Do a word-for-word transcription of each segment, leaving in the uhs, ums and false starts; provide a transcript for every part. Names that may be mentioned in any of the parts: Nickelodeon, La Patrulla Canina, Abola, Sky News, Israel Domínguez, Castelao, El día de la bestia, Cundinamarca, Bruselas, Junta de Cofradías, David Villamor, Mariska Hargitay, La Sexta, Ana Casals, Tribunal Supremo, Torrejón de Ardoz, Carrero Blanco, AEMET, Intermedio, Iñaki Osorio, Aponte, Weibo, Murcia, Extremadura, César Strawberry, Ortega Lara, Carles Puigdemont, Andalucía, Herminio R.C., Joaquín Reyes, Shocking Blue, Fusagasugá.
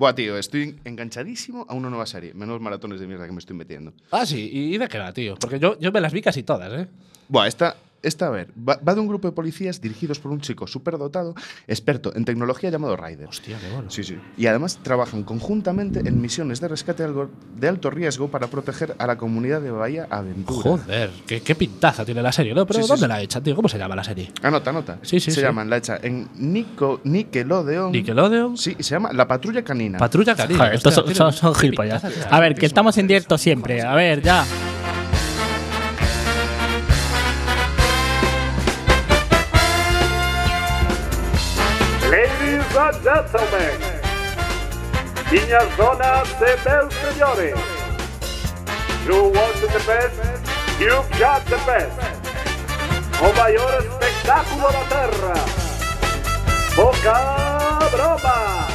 Buah, tío, estoy enganchadísimo a una nueva serie. Menos maratones de mierda que me estoy metiendo. Ah, sí, ¿y de qué va, tío? Porque yo, yo me las vi casi todas, ¿eh? Buah, esta, esta a ver, va, va de un grupo de policías dirigidos por un chico superdotado, experto en tecnología llamado Ryder. Hostia, qué bueno. Sí, sí. Y además trabajan conjuntamente en misiones de rescate de alto riesgo para proteger a la comunidad de Bahía Aventura. Joder, qué, qué pintaza tiene la serie, ¿no? Pero sí, ¿dónde sí, la sí. echan, tío? ¿Cómo se llama la serie? Anota, anota. Sí, sí, Se sí. llaman, la echa en Nico, Nickelodeon. Nickelodeon. Sí, se llama La Patrulla Canina. Patrulla Canina. Joder, estos son, son, son gilipollas. A ver, que estamos en directo siempre. A ver, ya. Gentlemen, niñas, donas e bells señores. You want the best, you've got the best. O mayor espectáculo da terra. Poca Broma.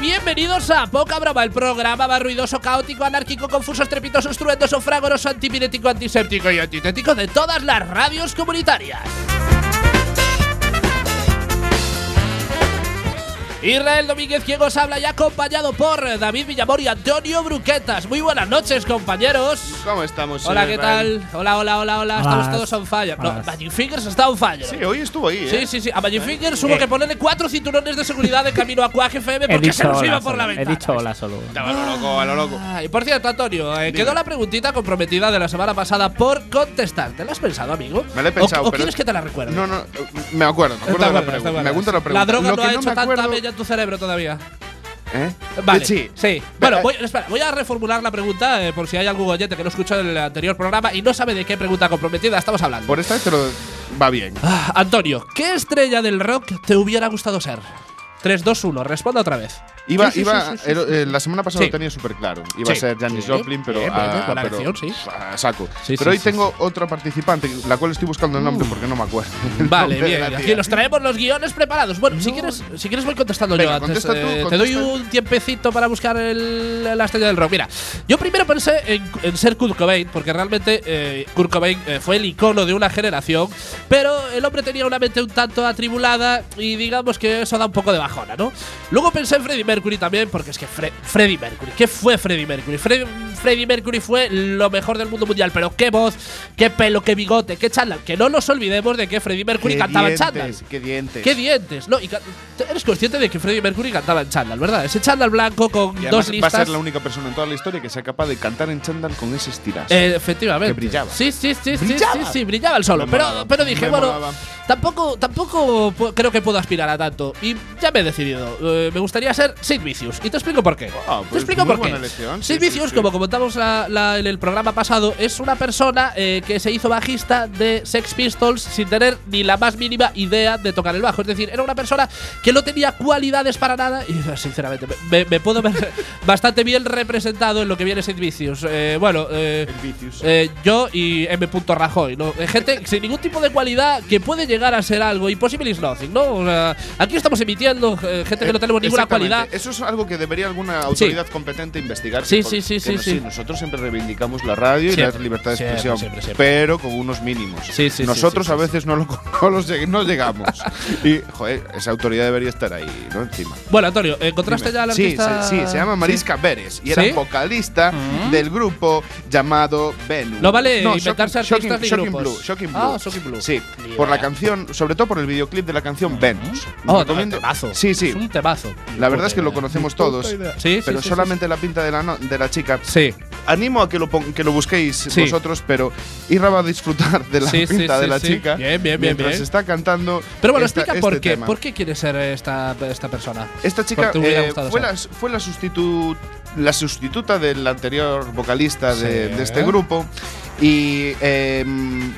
Bienvenidos a Poca Broma, el programa más ruidoso, caótico, anárquico, confuso, estrepitoso, estruendoso, fragoroso, antipirético, antiséptico y antitético de todas las radios comunitarias. Israel Domínguez, quien os habla, y acompañado por David Villamor y Antonio Bruquetas. Muy buenas noches, compañeros. ¿Cómo estamos? Hola, ¿qué tal? Hola, hola, hola, hola. Mas, estamos todos on fire. No, Magic Fingers está on fire. Sí, hoy estuvo ahí, ¿eh? Sí, sí, sí. A Magic Fingers hubo eh. que ponerle cuatro cinturones de seguridad de camino a Cuac F M porque se nos iba por la ventana. He dicho hola solo. Estaba lo loco, a lo loco. Ah, y por cierto, Antonio, eh, quedó la preguntita comprometida de la semana pasada por contestar. ¿Te la has pensado, amigo? Me la he pensado, o, ¿o pero quieres que te la recuerde? No, no, me acuerdo. Me acuerdo de la pregunta. Me gusta la pregunta. La droga no ha hecho tanta bella tu cerebro todavía. ¿Eh? Vale, sí. sí. Bueno, voy, espera, voy a reformular la pregunta eh, por si hay algún oyente que no escuchó el anterior programa y no sabe de qué pregunta comprometida estamos hablando. Por esta vez te lo va bien. Ah, Antonio, ¿qué estrella del rock te hubiera gustado ser? tres, dos, uno, responda otra vez. Iba, sí, iba, sí, sí, sí, sí. Eh, la semana pasada sí. lo tenía súper claro. Iba sí. a ser Janis sí. Joplin, pero, sí, a, pero acción, sí. a saco. Sí, pero sí, hoy sí, tengo sí. otra participante, la cual estoy buscando el nombre uh. porque no me acuerdo. Vale, bien. Aquí nos traemos los guiones preparados. Bueno, no. si quieres si quieres voy contestando Venga, yo antes. Tú, eh, te doy un tiempecito para buscar el, la estrella del rock. Mira, yo primero pensé en, en ser Kurt Cobain, porque realmente eh, Kurt Cobain eh, fue el icono de una generación, pero el hombre tenía una mente un tanto atribulada y digamos que eso da un poco de bajona, ¿no? Luego pensé en Freddie Mercury también, porque es que Fre- Freddie Mercury, ¿qué fue Freddie Mercury? Fre- Freddie Mercury fue lo mejor del mundo mundial, pero qué voz, qué pelo, qué bigote, qué chándal. Que no nos olvidemos de que Freddie Mercury qué cantaba dientes, en chándal. Qué dientes, qué dientes. No, y ca- eres consciente de que Freddie Mercury cantaba en chándal, ¿verdad? Ese chándal blanco con y dos listas. Va a ser la única persona en toda la historia que sea capaz de cantar en chándal con ese estirazo. Eh, efectivamente. Que brillaba. Sí, sí, sí, brillaba. sí, sí, sí, brillaba el solo. Pero, pero dije, me bueno, molaba. tampoco, tampoco p- creo que puedo aspirar a tanto. Y ya me he decidido. Eh, me gustaría ser Sid Vicious. Y te explico por qué. Wow, pues te explico por qué. Sid sí, Vicious, sí, sí. como comentamos la, la, en el programa pasado, es una persona eh, que se hizo bajista de Sex Pistols sin tener ni la más mínima idea de tocar el bajo. Es decir, era una persona que no tenía cualidades para nada. Y sinceramente, me, me puedo ver bastante bien representado en lo que viene Sid Vicious. Eh, bueno, eh, eh, yo y M. Rajoy, ¿no? Gente sin ningún tipo de cualidad que puede llegar a ser algo. Impossible is nothing, ¿no? O sea, aquí estamos emitiendo eh, gente que eh, no tenemos ninguna cualidad. Eso es algo que debería alguna autoridad sí. competente investigar. Sí, sí, sí, sí, no, sí. Nosotros siempre reivindicamos la radio siempre, y la libertad de siempre, expresión, siempre, siempre. pero con unos mínimos. Sí, sí, nosotros sí, sí, a veces sí. no, lo, no, los lleg- no llegamos. Y, joder, esa autoridad debería estar ahí, ¿no? Encima. Bueno, Antonio, ¿encontraste Dime. ya a la artista? Sí, se, sí, se llama Mariska ¿Sí? Beres y era ¿Sí? vocalista uh-huh. del grupo llamado Venus. No vale no, inventarse shock, artistas shocking, ni grupos. Shocking Blue, Shocking Blue. Ah, Shocking Blue. Sí, yeah. por la canción, sobre todo por el videoclip de la canción uh-huh. Venus. Oh, no, un temazo. Sí, sí. Es un temazo. La verdad es que lo conocemos todos, sí, pero sí, solamente sí, sí. la pinta de la, no, de la chica. Sí. Animo a que lo, pong- que lo busquéis sí. vosotros, pero Irra va a disfrutar de la sí, pinta sí, de la sí. chica bien, bien, mientras bien. está cantando. Pero bueno, esta, explica este por qué. Tema. ¿Por qué quiere ser esta, esta persona? Esta chica eh, fue, la, fue la sustituta la sustituta del anterior vocalista de, sí. de este grupo. Y eh,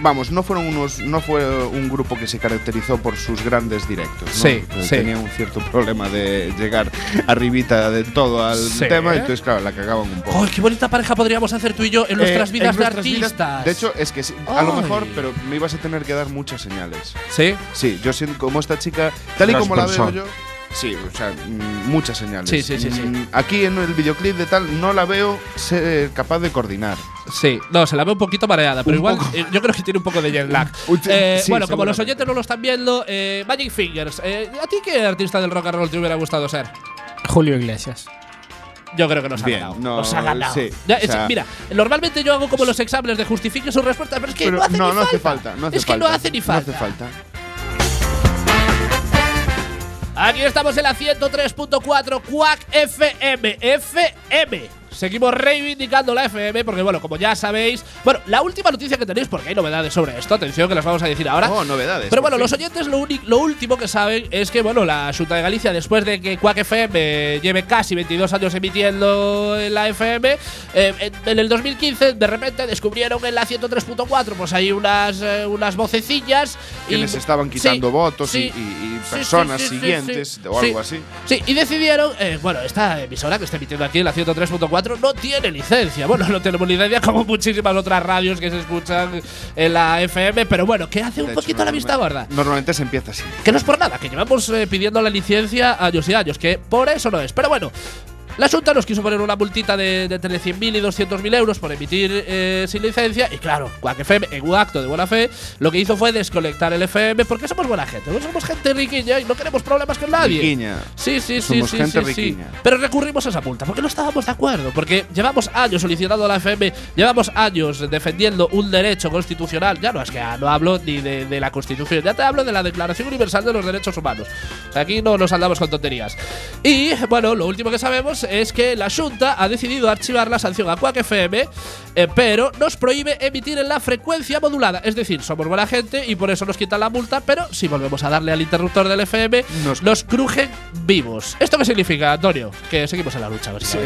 vamos, no fueron unos, no fue un grupo que se caracterizó por sus grandes directos, ¿no? Sí, eh, sí. Tenía un cierto problema de llegar arribita de todo al sí. tema, y entonces claro, la cagaban un poco. ¡Ay, qué bonita pareja podríamos hacer tú y yo en nuestras eh, vidas en nuestras de artistas! Vidas, de hecho, es que sí, a lo mejor, pero me ibas a tener que dar muchas señales. ¿Sí? Sí, yo siento como esta chica, tal y Las como persona. la veo yo… Sí, o sea, muchas señales. Sí, sí, sí, sí. Aquí en el videoclip de tal no la veo ser capaz de coordinar. Sí, no, se la veo un poquito mareada, pero igual eh, yo creo que tiene un poco de jet lag. eh, sí, bueno, como los oyentes no lo están viendo, eh, Magic Fingers, eh, ¿a ti qué artista del rock and roll te hubiera gustado ser? Julio Iglesias. Yo creo que nos ha Bien, ganado. No, nos ha ganado. Sí, ya, es, o sea, mira, normalmente yo hago como los exámenes de justifique su respuesta, pero es que pero no hace no, ni no falta. Hace falta no hace es que falta, no hace ni falta. No hace falta. Aquí estamos en la ciento tres punto cuatro Cuac F M. F M. Seguimos reivindicando la F M porque, bueno, como ya sabéis… Bueno, la última noticia que tenéis, porque hay novedades sobre esto. Atención, que las vamos a decir ahora. Oh, novedades. Pero bueno, los oyentes lo, lo último que saben es que, bueno, la Xunta de Galicia, después de que Cuac F M lleve casi veintidós años emitiendo en la F M, eh, en, en el dos mil quince, de repente descubrieron en la ciento tres punto cuatro, pues hay unas, eh, unas vocecillas… Que y les estaban quitando sí, votos sí, y, y, y personas sí, sí, sí, siguientes sí, sí, o algo sí, así. Sí, y decidieron… Eh, bueno, esta emisora que está emitiendo aquí en la ciento tres punto cuatro no tiene licencia. Bueno, no tenemos licencia como muchísimas otras radios que se escuchan en la F M, pero bueno, que hace un de poquito hecho, la vista gorda. Normalmente se empieza así. Que no es por nada, que llevamos eh, pidiendo la licencia años y años, que por eso no es. Pero bueno, la Xunta nos quiso poner una multita de, de entre cien mil y doscientos mil euros por emitir eh, sin licencia. Y claro, Cuac F M, en un acto de buena fe, lo que hizo fue desconectar el F M, porque somos buena gente, ¿no? Somos gente riquiña y no queremos problemas con nadie. Riquiña. Sí, sí, sí, somos sí, gente sí, riquiña. Sí. Pero recurrimos a esa multa porque no estábamos de acuerdo, porque llevamos años solicitando a la F M, llevamos años defendiendo un derecho constitucional. Ya no es que ah, no hablo ni de, de la Constitución, ya te hablo de la Declaración Universal de los Derechos Humanos. Aquí no nos andamos con tonterías. Y bueno, lo último que sabemos es que la Xunta ha decidido archivar la sanción a Cuac F M, eh, pero nos prohíbe emitir en la frecuencia modulada. Es decir, somos buena gente y por eso nos quitan la multa, pero si volvemos a darle al interruptor del F M, nos, nos crujen vivos. ¿Esto qué significa, Antonio? Que seguimos en la lucha. Sí,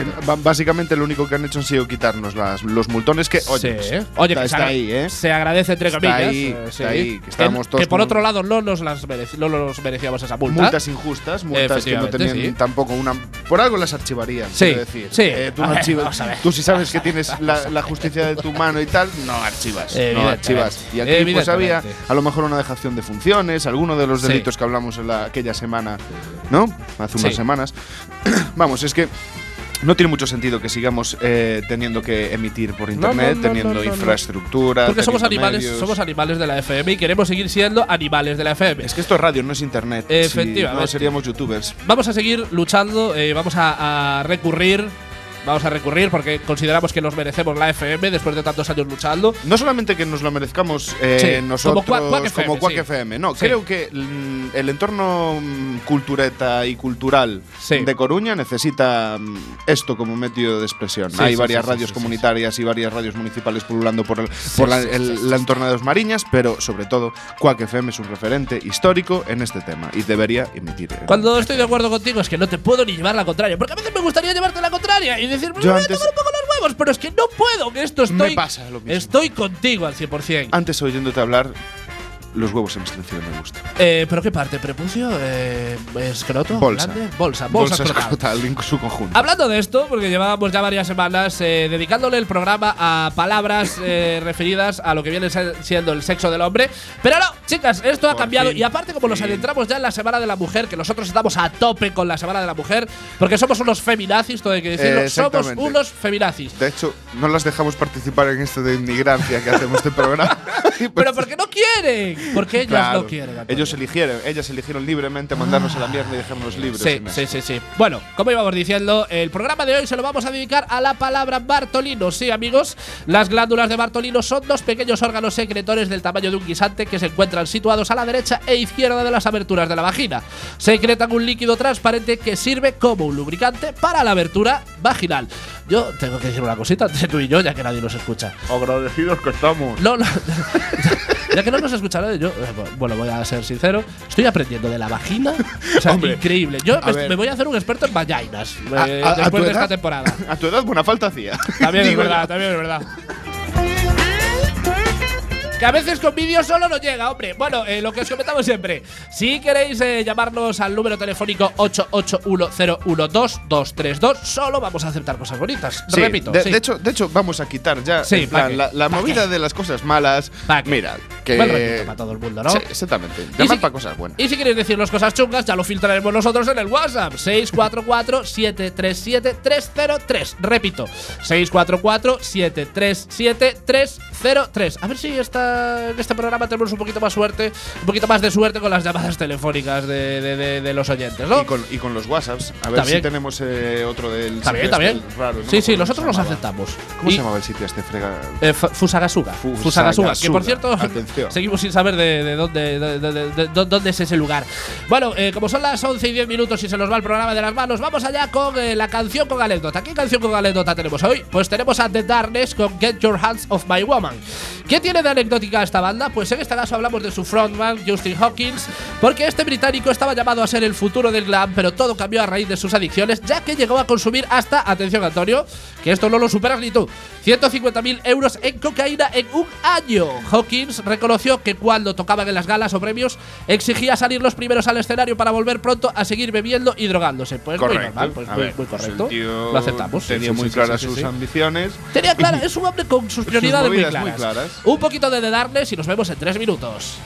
básicamente lo único que han hecho han sido quitarnos las, los multones que… Oye, sí. pues, oye está, que está ahí, ¿eh? Se agradece, entre está comillas. Ahí, eh, está sí. ahí, que estábamos todos… Que por otro lado no nos, las mereci- no nos merecíamos esa multa. Multas injustas, multas que no tenían sí. tampoco una… Por algo las archivamos. Sí, decir. sí. Eh, tú, no ver, archivas, tú si sabes que tienes la, la justicia de tu mano y tal, no archivas, no archivas. Y aquí pues había a lo mejor una dejación de funciones, alguno de los delitos sí. que hablamos en la, aquella semana, ¿no? Hace unas sí. semanas. Vamos, es que… No tiene mucho sentido que sigamos eh, teniendo que emitir por internet, no, no, no, teniendo no, no, no. infraestructura. Porque teniendo somos animales, medios. somos animales de la F M y queremos seguir siendo animales de la F M. Es que esto es radio, no es internet. Efectivamente. Si no, seríamos youtubers. Vamos a seguir luchando, eh, vamos a, a recurrir. Vamos a recurrir porque consideramos que nos merecemos la F M después de tantos años luchando. No solamente que nos lo merezcamos eh, sí, nosotros como Cuac F M, no, sí. creo que el entorno cultureta y cultural sí. de Coruña necesita esto como medio de expresión. Sí, Hay sí, varias sí, radios sí, comunitarias sí, sí. y varias radios municipales pululando por, el, sí, por sí, la, el, sí, sí, la entorno de los Mariñas, pero sobre todo Cuac F M es un referente histórico en este tema y debería emitir. Cuando estoy de acuerdo contigo es que no te puedo ni llevar la contraria, porque a veces me gustaría llevarte la contraria y decir, yo voy antes a tomar un poco los huevos, pero es que no puedo, que esto estoy… Me pasa lo mismo. Estoy contigo al cien por cien. Antes, oyéndote hablar, los huevos en extensión me gustan. Eh, ¿Pero qué parte? ¿Prepucio? Eh, ¿Escroto? Bolsa. Grande? Bolsa. Bolsa, bolsa escrotal en su conjunto. Hablando de esto, porque llevábamos ya varias semanas eh, dedicándole el programa a palabras eh, referidas a lo que viene siendo el sexo del hombre. Pero no, chicas, esto Por ha cambiado. Fin. Y aparte, como nos adentramos ya en la Semana de la Mujer, que nosotros estamos a tope con la Semana de la Mujer, porque somos unos feminazis, todo hay que decirlo. Eh, somos unos feminazis. De hecho, no las dejamos participar en esto de inmigrancia que hacemos este programa. Pero porque no quieren. Porque ellas claro, no quieren. Antonio. Ellos eligieron, ellas eligieron libremente mandarnos ah, a la mierda y dejarnos libres. Sí, sí, sí, sí. Bueno, como íbamos diciendo, el programa de hoy se lo vamos a dedicar a la palabra Bartolino. Sí, amigos, las glándulas de Bartolino son dos pequeños órganos secretores del tamaño de un guisante que se encuentran situados a la derecha e izquierda de las aberturas de la vagina. Secretan un líquido transparente que sirve como un lubricante para la abertura vaginal. Yo tengo que decir una cosita entre tú y yo, ya que nadie nos escucha. Agradecidos que estamos. No, no. Ya que no nos escucharon, yo, bueno, voy a ser sincero, estoy aprendiendo de la vagina. O sea, hombre, increíble. Yo me, me voy a hacer un experto en vaginitas eh, después de edad, esta temporada. A tu edad buena falta hacía. También es verdad, también es verdad. Que a veces con vídeo solo no llega, hombre. Bueno, eh, lo que os comentamos siempre. Si queréis eh, llamarnos al número telefónico ocho ocho uno cero uno dos dos tres dos, solo vamos a aceptar cosas bonitas. Sí, repito. De, sí. de, hecho, de hecho, vamos a quitar ya sí, en plan, la, la movida qué? de las cosas malas. Mira, que… Buen ratito para todo el mundo, ¿no? Sí, exactamente. Llamar si, para cosas buenas. Y si queréis decirnos cosas chungas, ya lo filtraremos nosotros en el WhatsApp. seis cuatro cuatro siete tres siete tres cero tres. Repito, seis cuatro cuatro siete tres siete tres cero tres. A ver si está… En este programa tenemos un poquito más suerte, un poquito más de suerte con las llamadas telefónicas de, de, de, de los oyentes, ¿no? Y con, y con los WhatsApps. A ver también. si tenemos eh, otro del… También, también. Raro, ¿no? Sí, sí, nosotros los aceptamos. ¿Cómo y se llamaba el sitio este frega? Eh, Fusagasugá. Fusagasugá. Que por cierto, atención, seguimos sin saber de, de, dónde, de, de, de, de dónde es ese lugar. Bueno, eh, como son las once y diez minutos y se nos va el programa de las manos, vamos allá con eh, la canción con anécdota. ¿Qué canción con anécdota tenemos hoy? Pues tenemos a The Darkness con Get Your Hands Off My Woman. ¿Qué tiene de anécdota esta banda? Pues en este caso hablamos de su frontman, Justin Hawkins, porque este británico estaba llamado a ser el futuro del glam, pero todo cambió a raíz de sus adicciones, ya que llegó a consumir hasta, atención Antonio, que esto no lo superas ni tú, ciento cincuenta mil euros en cocaína en un año. Hawkins reconoció que cuando tocaban en las galas o premios, exigía salir los primeros al escenario para volver pronto a seguir bebiendo y drogándose. Pues correcto, muy normal, pues muy, ver, muy correcto. Lo aceptamos. Tenía sí, muy sí, claras sí, sí, sus sí. ambiciones. Tenía claras, es un hombre con sus prioridades sus muy, claras. muy claras. Un poquito de darles y nos vemos en tres minutos.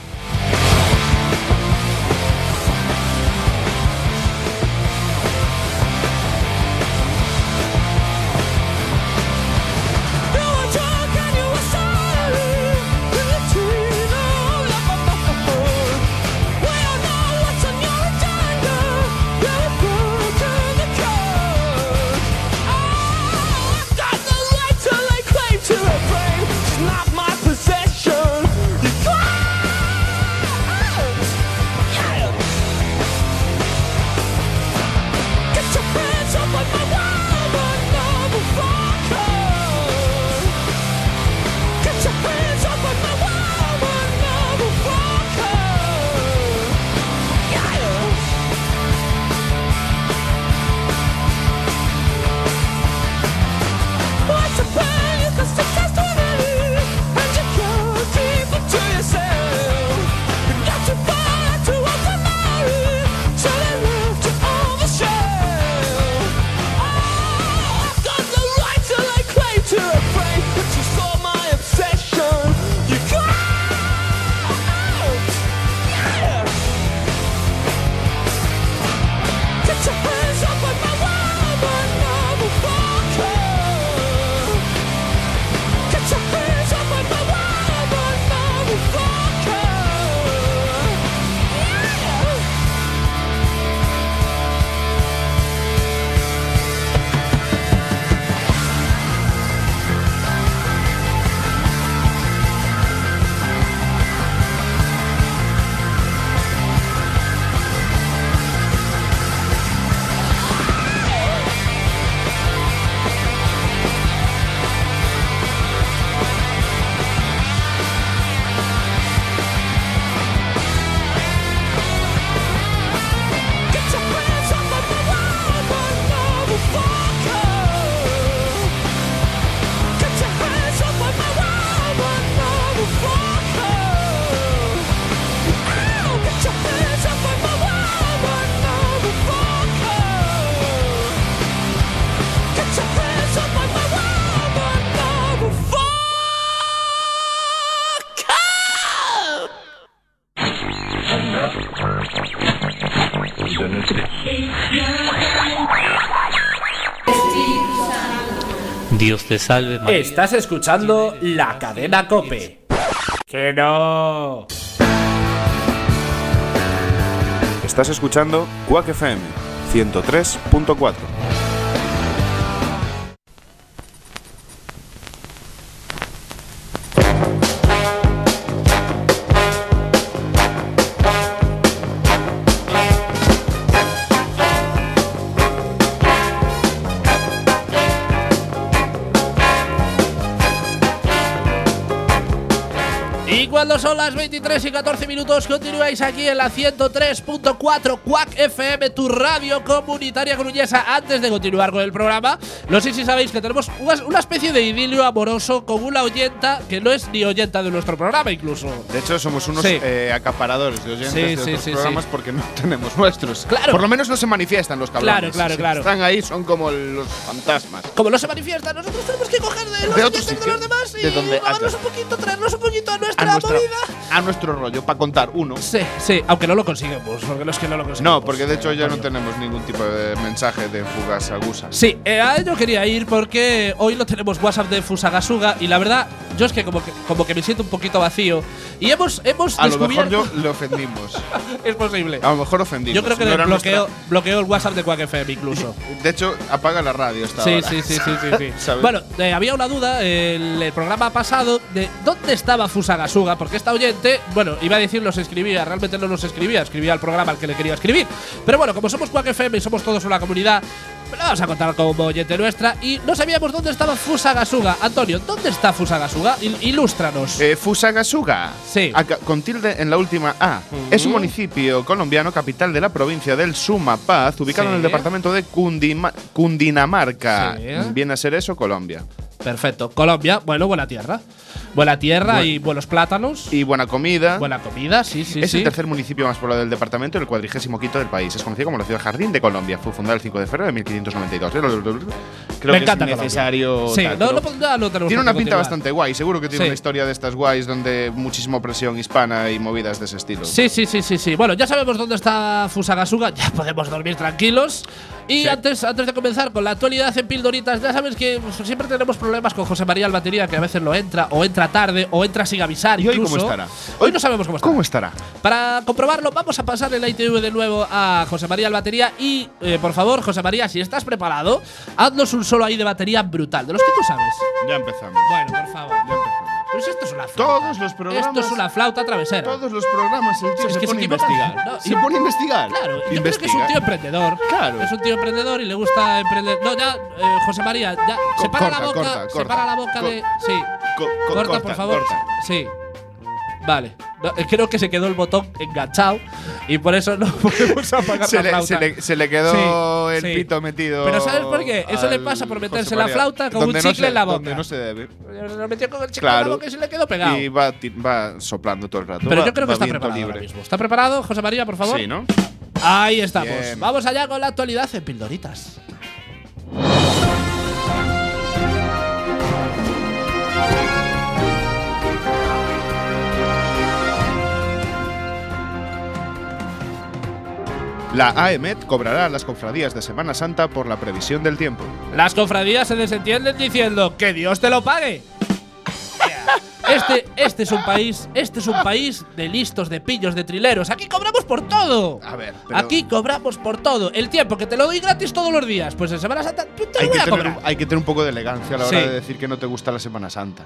Dios te salve, María. Estás escuchando la cadena COPE. ¡Que no! Estás escuchando Cuac F M ciento tres punto cuatro. Y cuando son las veintitrés y catorce minutos, continuáis aquí en la ciento tres punto cuatro Cuac F M, tu radio comunitaria coruñesa. Antes de continuar con el programa, no sé si sabéis que tenemos una especie de idilio amoroso con una oyenta que no es ni oyenta de nuestro programa, incluso. De hecho, somos unos sí. eh, acaparadores de oyentes sí, de otros sí, sí, programas sí. porque no tenemos nuestros. Claro. Por lo menos no se manifiestan los cabrones. Claro, claro, claro. Están ahí, son como los fantasmas. Como no se manifiestan, nosotros tenemos que coger de los de oyentes sitio, de los demás y de grabarnos un poquito, traernos un poquito a nuestra, a nuestra movida. A nuestro rollo, para contar uno. Sí, sí, aunque no lo conseguimos, porque no es que no lo conseguimos. No, porque de hecho eh, ya no tenemos ningún tipo de mensaje de Fusagasugá. Sí, eh, a ello quería ir porque hoy no tenemos WhatsApp de Fusagasugá y la verdad, yo es que como que, como que me siento un poquito vacío. Y hemos, hemos a descubierto… A lo mejor yo le ofendimos. Es posible. A lo mejor ofendimos. Yo creo que no bloqueo, bloqueo el WhatsApp de Cuac F M incluso. De hecho, apaga la radio esta sí, hora. Sí, sí, sí, sí, sí. Bueno, eh, había una duda en el programa pasado de dónde estaba Fusagasugá, porque esta oyente, bueno, iba a decir nos escribía, realmente no nos escribía, escribía al programa al que le quería escribir. Pero bueno, como somos Cuac F M y somos todos una comunidad, la vamos a contar como oyente nuestra y no sabíamos dónde estaba Fusagasugá. Antonio, ¿dónde está Fusagasugá? Ilústranos. Eh, Fusagasugá, sí. con tilde en la última A, uh-huh. es un municipio colombiano, capital de la provincia del Sumapaz, ubicado sí. en el departamento de Cundima- Cundinamarca. Sí. Viene a ser eso, Colombia. Perfecto. Colombia, bueno, buena tierra. Buena tierra bueno. y buenos plátanos. Y buena comida. Buena comida, sí, sí, Es sí. el tercer municipio más poblado del departamento y el cuadragésimo quinto del país. Es conocido como la ciudad jardín de Colombia. Fue fundada el cinco de febrero de mil quinientos noventa y dos. Creo Me que encanta es necesario… Sí, tal, no, no, no, no tiene una pinta continuar. bastante guay. Seguro que tiene sí. una historia de estas guays donde muchísima opresión hispana y movidas de ese estilo. Sí, sí, sí, sí, sí. Bueno, ya sabemos dónde está Fusagasugá. Ya podemos dormir tranquilos. Y sí. antes, antes de comenzar con la actualidad en Pildoritas, ya sabes que siempre tenemos problemas con José María Albatería, que a veces no entra, o entra tarde, o entra sin avisar. ¿Y hoy incluso. cómo estará? Hoy, hoy no sabemos cómo estará. ¿Cómo estará? Para comprobarlo, vamos a pasarle la I T V de nuevo a José María Albatería. Y, eh, por favor, José María, si estás preparado, haznos un solo ahí de batería brutal, de los que tú sabes. Ya empezamos. Bueno, por favor. Ya empezamos. Pues esto es una flauta. Todos los programas. Esto es una flauta travesera. Todos los programas el tío es se, que pone se, investigar, ¿no? se pone a investigar. Claro, investigar. Yo creo que es un tío emprendedor. Claro. Es un tío emprendedor y le gusta emprender. No, ya, eh, José María, ya. Co- separa, corta, la boca, corta, corta, separa la boca. Separa la boca de. Sí. Co- co- corta, corta, por favor. Corta. Sí. Vale. No, creo que se quedó el botón enganchado y por eso no podemos apagar se la flauta. Se le, se le quedó sí, el sí. pito metido. Pero ¿sabes por qué? Eso le pasa por meterse la flauta con un chicle no se, en la boca. Donde no se debe. Lo metió con el chicle claro. en la boca y se le quedó pegado. Y va, va soplando todo el rato. Pero va, yo creo que está preparado libre. ahora mismo. ¿Está preparado, José María, por favor? Sí, ¿no? Ahí estamos. Bien. Vamos allá con la actualidad en Pildoritas. La AEMET cobrará a las cofradías de Semana Santa por la previsión del tiempo. Las cofradías se desentienden diciendo ¡que Dios te lo pague! Este, este es un país, este es un país de listos, de pillos, de trileros. Aquí cobramos por todo. A ver, pero aquí cobramos por todo. El tiempo que te lo doy gratis todos los días, pues en Semana Santa te lo hay voy que a cobrar. Tener, hay que tener un poco de elegancia a la sí. hora de decir que no te gusta la Semana Santa.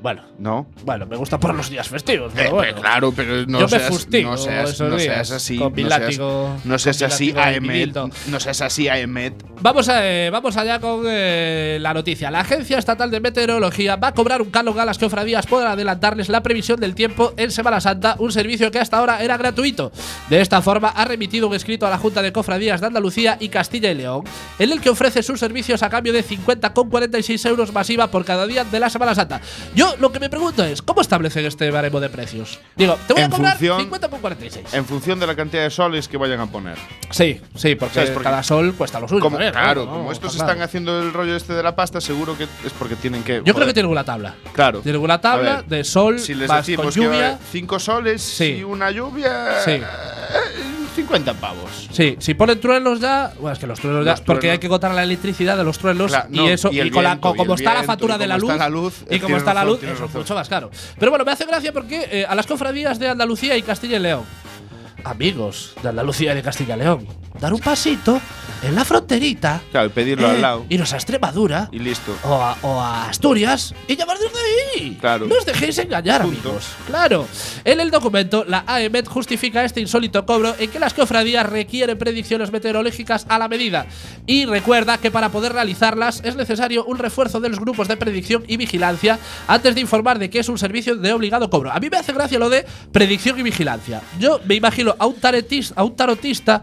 Bueno, no. Bueno, me gusta por los días festivos. Pero eh, bueno. Claro, pero no Yo seas, me fustigo no seas, no seas así, con mi látigo, no seas, no seas así, AEMET, no seas así, AEMET. Vamos a, eh, vamos allá con eh, la noticia. La Agencia Estatal de Meteorología va a cobrar un canon a las cofradías por adelantarles la previsión del tiempo en Semana Santa, un servicio que hasta ahora era gratuito. De esta forma ha remitido un escrito a la Junta de Cofradías de Andalucía y Castilla y León, en el que ofrece sus servicios a cambio de cincuenta coma cuarenta y seis euros más I V A por cada día de la Semana Santa. Yo lo que me pregunto es, ¿cómo establecen este baremo de precios? Digo, te voy en a cobrar cincuenta coma cuarenta y seis. En función de la cantidad de soles que vayan a poner. Sí, sí, porque, ¿sabes? Porque cada sol cuesta lo suyo. Como, ¿eh? Claro, no, como no, estos están haciendo el rollo este de la pasta, seguro que es porque tienen que… Yo joder. creo que tienen una tabla. Claro. Tiene una tabla ver, de sol, si les más con lluvia. Cinco soles sí. y una lluvia. Sí. cincuenta pavos. Sí, si ponen truenos ya. Bueno, es que los truenos los ya. Truenos. Porque hay que contar la electricidad de los truenos claro, y no, eso. Y, y con viento, la, y como está viento, la factura de la luz. La luz y como está la luz, eso es mucho más caro. Pero bueno, me hace gracia porque eh, a las cofradías de Andalucía y Castilla y León. Amigos de Andalucía y de Castilla y León, dar un pasito en la fronterita. Claro, y pedirlo eh, al lado. Iros a Extremadura. Y listo. O a, o a Asturias y llamar desde ahí. Claro. No os dejéis engañar, punto, amigos. Claro. En el documento, la AEMET justifica este insólito cobro en que las cofradías requieren predicciones meteorológicas a la medida. Y recuerda que para poder realizarlas es necesario un refuerzo de los grupos de predicción y vigilancia antes de informar de que es un servicio de obligado cobro. A mí me hace gracia lo de predicción y vigilancia. Yo me imagino a un tarotista, a un tarotista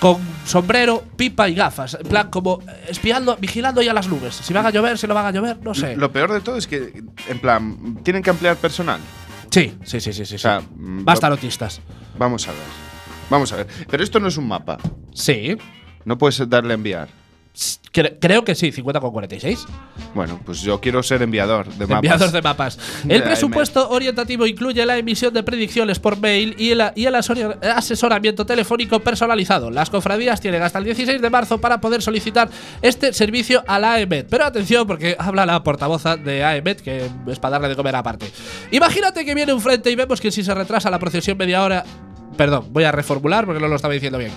con sombrero, pipa y gafas, en plan como espiando, vigilando ya las nubes. Si van a llover, si no van a llover, no sé. Lo peor de todo es que, en plan, tienen que ampliar personal. Sí, sí, sí, sí, sí. O sea, sí. Más tarotistas. Vamos a ver, vamos a ver. Pero esto no es un mapa. Sí. No puedes darle a enviar. Creo que sí, cincuenta con cuarenta y seis. Bueno, pues yo quiero ser enviador de mapas. Enviador de mapas. El presupuesto orientativo incluye la emisión de predicciones por mail y el, y el asesoramiento telefónico personalizado. Las cofradías tienen hasta el dieciséis de marzo para poder solicitar este servicio a la AEMET. Pero atención, porque habla la portavoz de AEMET, que es para darle de comer aparte. Imagínate que viene un frente y vemos que si se retrasa la procesión media hora… Perdón, voy a reformular porque no lo estaba diciendo bien.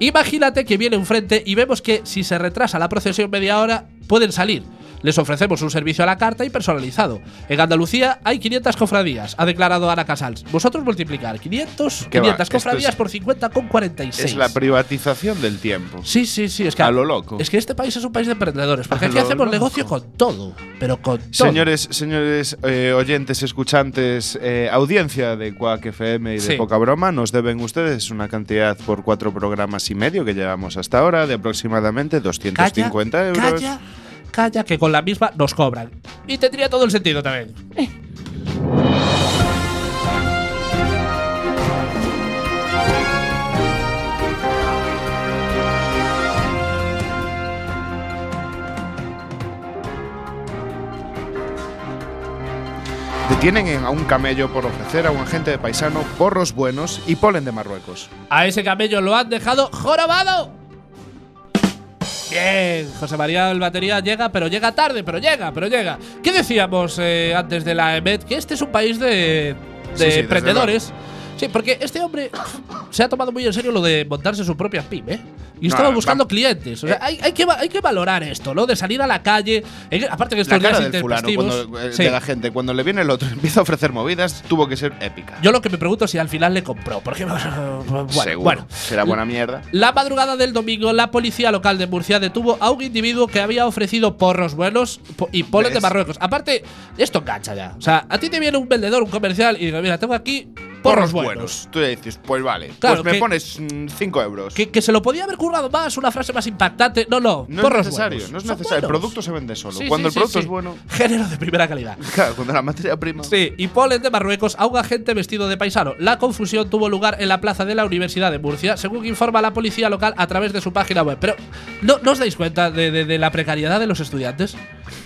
Imagínate que viene un frente y vemos que si se retrasa la procesión media hora, pueden salir. Les ofrecemos un servicio a la carta y personalizado. En Andalucía hay quinientas cofradías, ha declarado Ana Casals. Vosotros multiplicar quinientas, quinientas cofradías es, por cincuenta con cuarenta y seis. Es la privatización del tiempo. Sí, sí, sí. Es que, a lo loco. Es que este país es un país de emprendedores, porque a aquí hacemos loco. negocio con todo, pero con todo. Señores, señores eh, oyentes, escuchantes, eh, audiencia de Cuac F M y de sí. Poca Broma, nos deben ustedes una cantidad por cuatro programas y medio que llevamos hasta ahora de aproximadamente doscientos cincuenta calla, euros. Calla. Calla, que con la misma nos cobran. Y tendría todo el sentido también. Eh. Detienen a un camello por ofrecer a un agente de paisano porros buenos y polen de Marruecos. A ese camello lo han dejado jorobado. Bien, José María el batería llega, pero llega tarde, pero llega, pero llega. ¿Qué decíamos eh, antes de la AEMET? Que este es un país de, de sí, sí, emprendedores. Sí, porque este hombre se ha tomado muy en serio lo de montarse su propia pyme. Y no, estaba buscando va. clientes. O sea, hay, hay, que, hay que valorar esto, ¿no? De salir a la calle. Aparte que estos la cara días del intempestivos, fulano cuando, sí. de la gente, cuando le viene el otro, empieza a ofrecer movidas, tuvo que ser épica. Yo lo que me pregunto es si al final le compró. Porque bueno, seguro. Bueno, será buena mierda. La madrugada del domingo, la policía local de Murcia detuvo a un individuo que había ofrecido porros buenos y polen de Marruecos. Aparte, esto engancha ya. O sea, a ti te viene un vendedor, un comercial y digo, mira, tengo aquí porros buenos. buenos. Tú le dices, pues vale, claro, pues me pones cinco euros. Que, que se lo podía haber currado más, una frase más impactante. No, no, no porros es necesario, buenos. No es necesario, el producto se vende solo. Sí, cuando sí, el producto sí, sí. es bueno… Género de primera calidad. Claro, cuando la materia prima… Sí, y polen de Marruecos a un agente vestido de paisano. La confusión tuvo lugar en la plaza de la Universidad de Murcia, según informa la policía local a través de su página web. Pero, ¿no, no os dais cuenta de, de, de la precariedad de los estudiantes?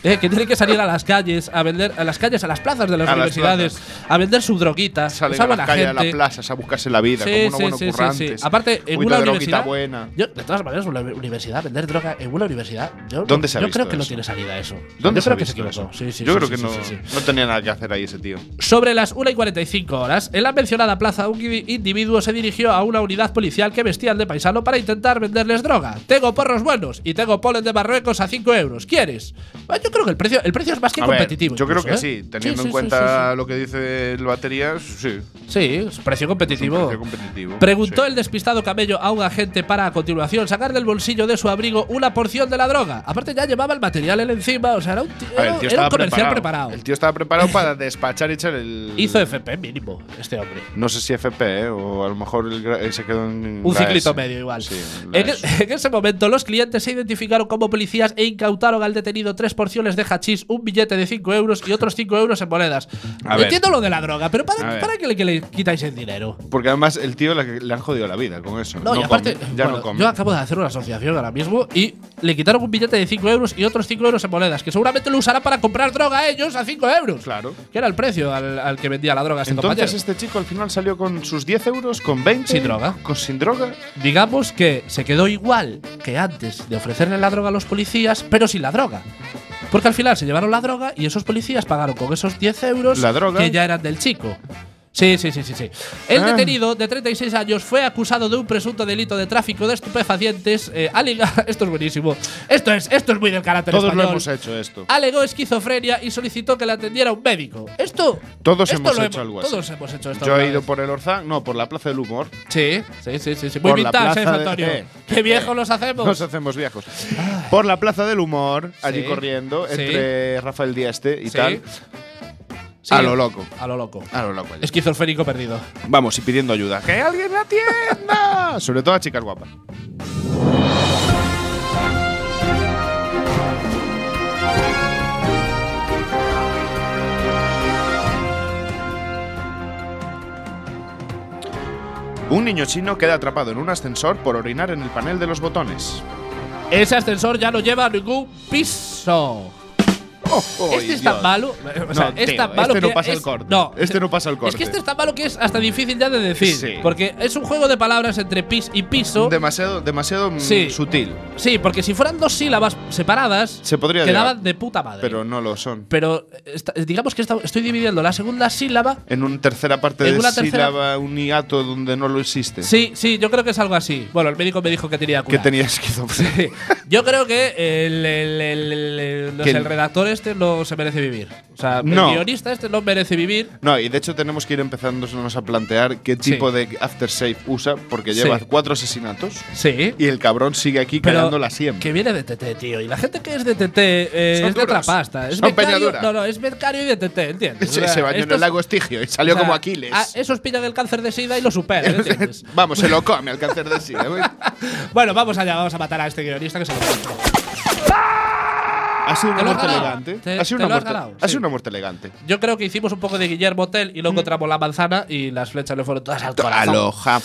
Eh, que tienen que salir a las calles, a vender… A las calles, a las plazas de las a universidades, las a vender su droguita. Salen a la calle, a la plaza, a buscarse la vida, sí, como unos buenos sí, currantes. Sí, sí. Aparte, en una universidad… buena. Yo, de todas maneras, una universidad, vender droga en una universidad… Yo, ¿Dónde se ha yo visto creo que eso? no tiene salida eso. ¿Dónde yo se creo que se equivocó. Sí, sí, yo sí, creo sí, que sí, no, sí, sí. no tenía nada que hacer ahí ese tío. Sobre las una y cuarenta y cinco horas, en la mencionada plaza, un individuo se dirigió a una unidad policial que vestían de paisano para intentar venderles droga. Tengo porros buenos y tengo polen de Marruecos a cinco euros. ¿Quieres? Bueno, yo creo que el precio, el precio es más que a competitivo. Ver, yo incluso, creo que ¿eh? sí. Teniendo sí, sí, en cuenta sí, sí, sí. lo que dice el batería, sí. Sí, es precio competitivo. Es un precio competitivo. Preguntó sí. el despistado camello a un agente para a continuación sacar del bolsillo de su abrigo una porción de la droga. Aparte ya llevaba el material él encima, o sea, era un, tío, ver, tío era un comercial preparado. preparado. El tío estaba preparado para despachar y echar el… Hizo F P mínimo este hombre. No sé si F P, ¿eh? O a lo mejor el se quedó en… Un ciclito medio igual. Sí, en, el, en ese momento los clientes se identificaron como policías e incautaron al detenido tres porciones de hachís, un billete de cinco euros y otros cinco euros en monedas. A Entiendo ver. lo de la droga, pero ¿para, para qué le, que le quitáis el dinero? Porque además el tío le, le han jodido la vida con eso. No, no y aparte… Come, ya bueno, no come. Yo acabo de hacer una asociación ahora mismo y le quitaron un billete de cinco euros y otros cinco euros en monedas, que seguramente lo usará para comprar droga a ellos a cinco euros. Claro. Que era el precio al, al que vendía la droga este compañero. Entonces este chico al final salió con sus diez euros, con veinte… Sin droga. Con, sin droga. Digamos que se quedó igual que antes de ofrecerle la droga a los policías, pero sin la droga. Porque al final se llevaron la droga y esos policías pagaron con esos diez euros la droga. que ya eran del chico. Sí, sí, sí, sí, sí. El ah. detenido, de treinta y seis años, fue acusado de un presunto delito de tráfico de estupefacientes. Eh, alegó, esto es buenísimo. Esto es, esto es muy del carácter Todos español. Todos lo hemos hecho esto. Alegó esquizofrenia y solicitó que le atendiera un médico. Esto. Todos esto hemos hecho hemo, algo así. Todos hemos hecho esto. Yo he ido vez. por el Orzán, no, por la Plaza del Humor. Sí, sí, sí, sí. sí. Muy vintage, ¿eh, Antonio? De, eh, Qué viejos eh, los hacemos. Nos hacemos viejos. Ah. Por la Plaza del Humor, sí, allí corriendo, sí. entre Rafael Dieste y sí. tal. Sí, a lo loco. A lo loco. A lo loco. Esquizofrénico perdido. Vamos, y pidiendo ayuda. ¡Que alguien la atienda! Sobre todo a chicas guapas. Un niño chino queda atrapado en un ascensor por orinar en el panel de los botones. Ese ascensor ya no lleva ningún piso. Oh, oh, este es Dios. tan malo. O sea, no, es tan malo este que no pasa el corte. No, este no pasa el corte. Es que este es tan malo que es hasta difícil ya de decir. Sí. Porque es un juego de palabras entre pis y piso. Demasiado, demasiado sí. sutil. Sí, porque si fueran dos sílabas separadas, se podría quedaban llegar, de puta madre. Pero no lo son. Pero esta, digamos que esta, estoy dividiendo la segunda sílaba en una tercera parte de una sílaba, un hiato donde no lo existe. Sí, sí, yo creo que es algo así. Bueno, el médico me dijo que tenía cura. Que tenía esquizofrenia. Sí. Yo creo que el, el, el, el, el, no sé, el redactor es. Este no se merece vivir. O sea, no. el guionista este no merece vivir. No, y de hecho tenemos que ir empezándonos a plantear qué tipo sí. de aftershave usa, porque lleva sí. cuatro asesinatos. Sí. Y el cabrón sigue aquí cagándola siempre. Que viene de T T, tío. Y la gente que es de T T eh, es duros. de otra pasta. Es Son peñadura. No, no, es mercario y de T T, ¿entiendes? Sí, o sea, se bañó en el lago Estigio y salió o sea, como Aquiles. A esos pillan el cáncer de sida y lo superan, ¿entiendes? Vamos, se lo come el cáncer de sida. Bueno, vamos allá, vamos a matar a este guionista que se lo come. Ha sido una muerte elegante. Te, ha sido una muerte, ganado, sí. ha sido una muerte elegante. Yo creo que hicimos un poco de Guillermo Tell y luego encontramos mm. la manzana y las flechas le fueron todas al corazón. Aloha.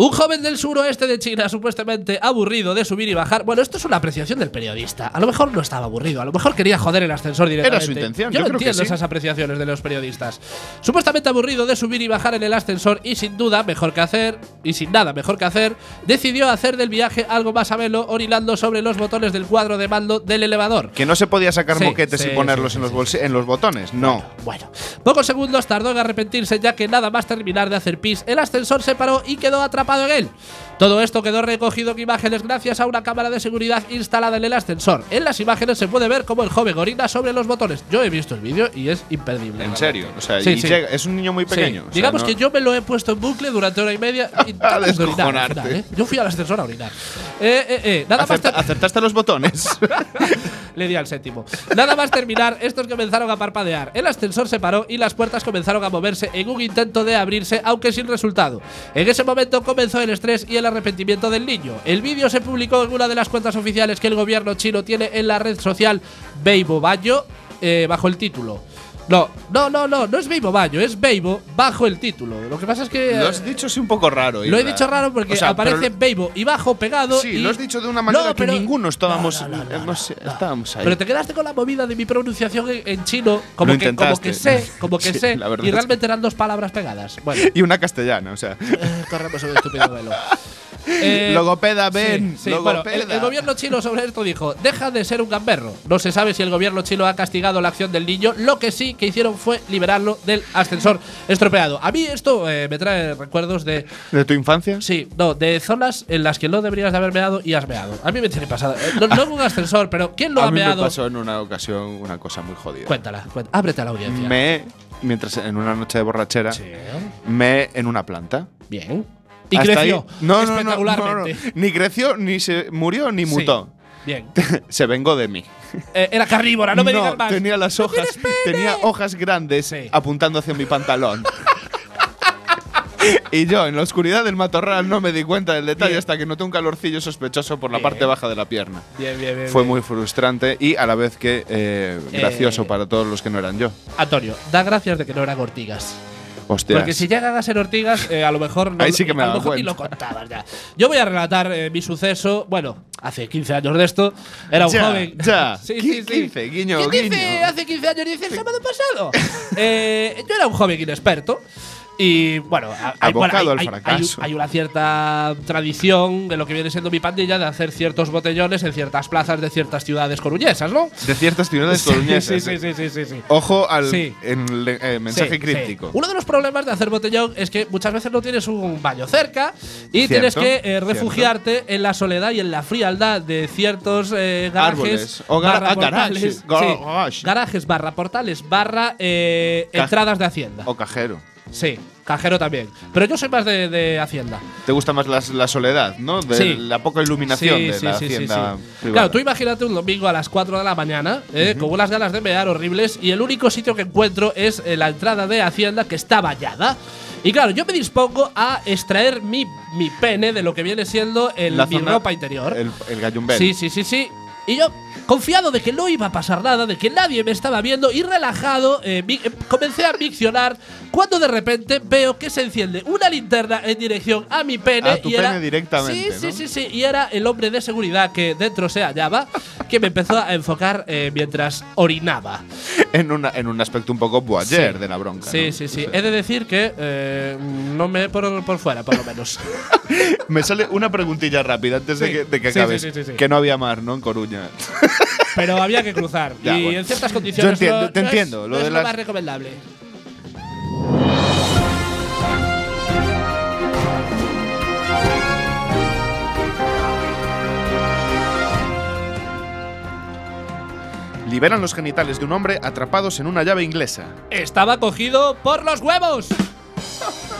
Un joven del suroeste de China, supuestamente aburrido de subir y bajar. Bueno, esto es una apreciación del periodista. A lo mejor no estaba aburrido, a lo mejor quería joder el ascensor directamente. Era su intención. Yo, Yo no creo entiendo que sí. esas apreciaciones de los periodistas. Supuestamente aburrido de subir y bajar en el ascensor y sin duda mejor que hacer y sin nada mejor que hacer, decidió hacer del viaje algo más ameno, orinando sobre los botones del cuadro de mando del elevador. Que no se podía sacar sí, moquetes sí, y ponerlos sí, sí, en, los sí, sí. en los botones. No. Bueno, bueno. Pocos segundos tardó en arrepentirse, ya que nada más terminar de hacer pis, el ascensor se paró y quedó atrapado en él. Todo esto quedó recogido en imágenes gracias a una cámara de seguridad instalada en el ascensor. En las imágenes se puede ver cómo el joven orina sobre los botones. Yo he visto el vídeo y es imperdible. ¿En serio? O sea, sí, y sí. Llega, es un niño muy pequeño. Sí. O sea, digamos no. que yo me lo he puesto en bucle durante hora y media intentando orinar. orinar ¿eh? Yo fui al ascensor a orinar. Eh, eh, eh. Nada Acerta, más acertaste los botones. Le di al séptimo. Nada más terminar, estos comenzaron a parpadear. El ascensor se paró y las puertas comenzaron a moverse en un intento de abrirse, aunque sin resultado. En ese momento comenzó el estrés y el arrepentimiento del niño. El vídeo se publicó en una de las cuentas oficiales que el gobierno chino tiene en la red social Weibo Bayo, eh, bajo el título. No, no, no, no, no es Weibo Bayo, es Weibo bajo el título. Lo que pasa es que… Lo has dicho así un poco raro. Isra. Lo he dicho raro porque o sea, aparece Weibo y bajo pegado. Sí, y lo has dicho de una manera no, que ninguno estábamos, no, no, no, no, no, sé, no. estábamos ahí. Pero te quedaste con la movida de mi pronunciación en, en chino. Como lo que intentaste. Como que sé, como que sí, sé. Y realmente eran dos palabras pegadas. Bueno. Y una castellana, o sea… Eh, corremos un estúpido velo. Eh, logopeda, ven. Sí, sí. Logopeda. Bueno, el, el gobierno chino sobre esto dijo: deja de ser un gamberro. No se sabe si el gobierno chino ha castigado la acción del niño. Lo que sí que hicieron fue liberarlo del ascensor estropeado. A mí esto eh, me trae recuerdos de… ¿De tu infancia? Sí, no, de zonas en las que no deberías de haber meado y has meado. A mí me tiene pasada. No, no en un ascensor, pero ¿quién lo ha meado? A mí me pasó en una ocasión una cosa muy jodida. Cuéntala, cuéntala. Ábrete a la audiencia. Me, mientras en una noche de borrachera, sí. me en una planta. Bien. Y Hasta creció no, espectacularmente. No, no, no. Ni creció, ni se murió, ni mutó. Sí. Bien. Se vengó de mí. Eh, era carnívora, no me no, digas más. Tenía las hojas, ¡No tenía hojas grandes sí. apuntando hacia mi pantalón. Y yo, en la oscuridad del matorral, no me di cuenta del detalle bien. hasta que noté un calorcillo sospechoso por la bien. parte baja de la pierna. Bien, bien, bien. Fue bien. muy frustrante y a la vez que eh, gracioso eh. para todos los que no eran yo. Antonio, da gracias de que no eran ortigas. Hostias. Porque si llegan a ser ortigas, eh, a lo mejor no sí que me a lo mejor ni lo contabas ya. Yo voy a relatar eh, mi suceso. Bueno, hace quince años de esto. Era un ya, joven. Ya. sí, sí, sí. quince, guiño, ¿Quién guiño. dice hace quince años? Dice el sábado pasado. eh, yo era un joven inexperto. Y bueno, hay, bueno hay, hay, hay, hay una cierta tradición de lo que viene siendo mi pandilla de hacer ciertos botellones en ciertas plazas de ciertas ciudades coruñesas, ¿no? De ciertas ciudades sí, coruñesas. Sí, sí, sí, sí, sí. Ojo al sí. en le, eh, mensaje sí, críptico. Sí. Uno de los problemas de hacer botellón es que muchas veces no tienes un baño cerca y cierto, tienes que eh, refugiarte cierto. en la soledad y en la frialdad de ciertos eh, garajes, o gar barra ah, portales, garages, sí, garajes, barra portales, barra eh, entradas de Hacienda. O cajero. Sí, cajero también. Pero yo soy más de, de Hacienda. ¿Te gusta más la, la soledad, no? De sí. la poca iluminación sí, de sí, la sí, Hacienda sí, sí. privada. Claro, tú imagínate un domingo a las cuatro de la mañana, eh, uh-huh. con unas ganas de mear horribles, y el único sitio que encuentro es eh, la entrada de Hacienda, que está vallada. Y claro, yo me dispongo a extraer mi, mi pene de lo que viene siendo el, mi zona, ropa interior. El, el gallumbel. Sí, sí, sí, sí. Y yo, confiado de que no iba a pasar nada, de que nadie me estaba viendo y relajado, eh, mi, eh, comencé a miccionar cuando de repente veo que se enciende una linterna en dirección a mi pene. A tu y pene era, directamente, sí, ¿no? sí, sí, sí. Y era el hombre de seguridad que dentro se hallaba que me empezó a enfocar eh, mientras orinaba. En, una, en un aspecto un poco voyeur sí. de la bronca. Sí, ¿no? sí, sí. O sea. He de decir que eh, no me por, por fuera, por lo menos. Me sale una preguntilla rápida antes sí. de que, de que sí, acabes. Sí, sí, sí, sí. Que no había mar, ¿no? En Coruña. Pero había que cruzar ya, y bueno. en ciertas condiciones. Yo entiendo, no, te no entiendo. Es, lo no de es las... lo más recomendable. Liberan los genitales de un hombre atrapados en una llave inglesa. Estaba cogido por los huevos.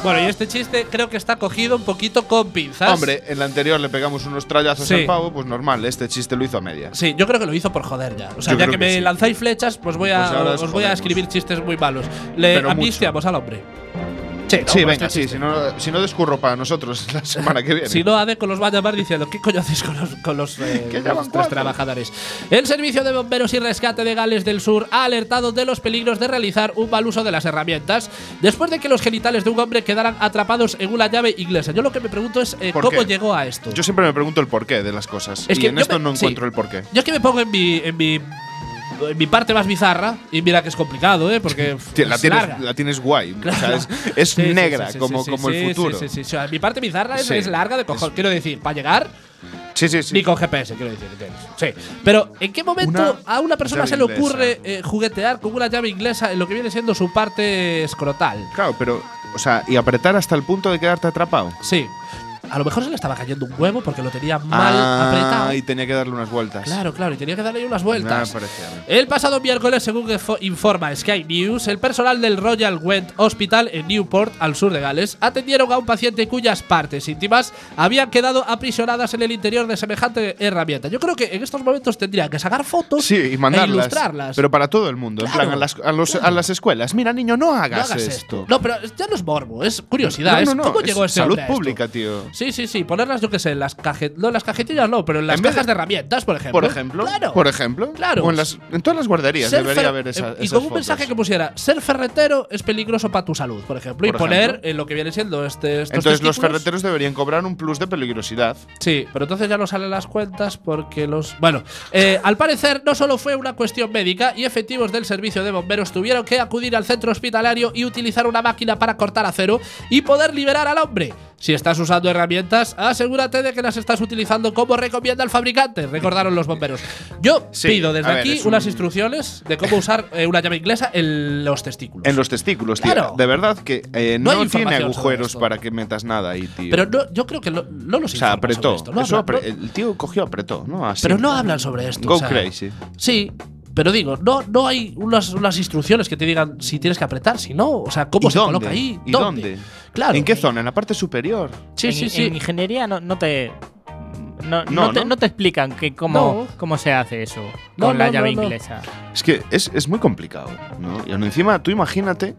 Bueno, y este chiste creo que está cogido un poquito con pinzas. Hombre, en la anterior le pegamos unos trallazos sí. al pavo, pues normal, este chiste lo hizo a media. Sí, yo creo que lo hizo por joder ya. O sea, yo ya que, que me sí. lanzáis flechas, pues voy a pues os, os voy a escribir chistes muy malos. Le amnistiamos al hombre. Sí, no, sí venga, este sí, si no, si no descurro para nosotros la semana que viene. Si no, ADECO los va a llamar diciendo ¿qué coño hacéis con los, con los, eh, ¿Qué los tres trabajadores? El Servicio de Bomberos y Rescate de Gales del Sur ha alertado de los peligros de realizar un mal uso de las herramientas después de que los genitales de un hombre quedaran atrapados en una llave inglesa. Yo lo que me pregunto es eh, ¿cómo qué? llegó a esto? Yo siempre me pregunto el porqué de las cosas es y que en esto me, no encuentro sí. el porqué. Yo es que me pongo en mi… En mi En mi parte más bizarra, y mira que es complicado, ¿eh? Porque la, es tienes, larga. la tienes guay. Claro. O sea, es es sí, negra, sí, sí, como, sí, como sí, el futuro. Sí, sí, sí. O sea, mi parte bizarra es, sí. es larga de cojones. Quiero decir, para llegar. Sí, sí, sí. Ni con G P S, quiero decir. Sí. Pero, ¿en qué momento una a una persona se le ocurre eh, juguetear con una llave inglesa en lo que viene siendo su parte escrotal? Claro, pero. O sea, y apretar hasta el punto de quedarte atrapado. Sí. A lo mejor se le estaba cayendo un huevo porque lo tenía mal ah, apretado. Y tenía que darle unas vueltas. Claro, claro, y tenía que darle unas vueltas. Nah, el pasado miércoles, según informa Sky News, el personal del Royal Gwent Hospital en Newport, al sur de Gales, atendieron a un paciente cuyas partes íntimas habían quedado aprisionadas en el interior de semejante herramienta. Yo creo que en estos momentos tendrían que sacar fotos sí, y mandarlas, e ilustrarlas. Pero para todo el mundo, claro, en plan a las, a, los, claro. a las escuelas. Mira, niño, no hagas, no hagas esto. esto. No, pero ya no es morbo, es curiosidad. No, no, no, es ¿Cómo no, llegó es ese salud pública, esto? tío. Sí, sí, sí. Ponerlas, yo qué sé, en las cajetillas. No, en las cajetillas no, pero en las en cajas de, de herramientas, por ejemplo. Por ejemplo. Claro. Por ejemplo. Claro. O en, las, en todas las guarderías ser debería haber esa, esas Y con un fotos. mensaje que pusiera, ser ferretero es peligroso para tu salud, por ejemplo. Por y ejemplo. poner eh, lo que viene siendo este. Estos entonces los ferreteros deberían cobrar un plus de peligrosidad. Sí, pero entonces ya no salen las cuentas porque los. Bueno, eh, al parecer no solo fue una cuestión médica y efectivos del servicio de bomberos tuvieron que acudir al centro hospitalario y utilizar una máquina para cortar acero y poder liberar al hombre. Si estás usando herramientas, asegúrate de que las estás utilizando como recomienda el fabricante, recordaron los bomberos. Yo sí, pido desde ver, aquí unas un... instrucciones de cómo usar eh, una llave inglesa en los testículos. En los testículos, tío. Claro. De verdad que eh, no, no tiene agujeros para que metas nada ahí, tío. Pero no, yo creo que no, no los informan. O sea, apretó. Esto, no Eso hablan, apre- no. El tío cogió, apretó. ¿no? Así. Pero no hablan sobre esto. Go o sea, crazy. Sí. Pero digo, no, no hay unas, unas instrucciones que te digan si tienes que apretar, si no. O sea, cómo se dónde? coloca ahí. ¿Y dónde? ¿Dónde? Claro. ¿En qué zona? ¿En la parte superior? Sí, en, sí, sí. En ingeniería no, no te… No, no, no, te, ¿no? no te explican que cómo, no. cómo se hace eso no, con no, la llave no, no. inglesa. Es que es, es muy complicado, ¿no? Y encima, tú imagínate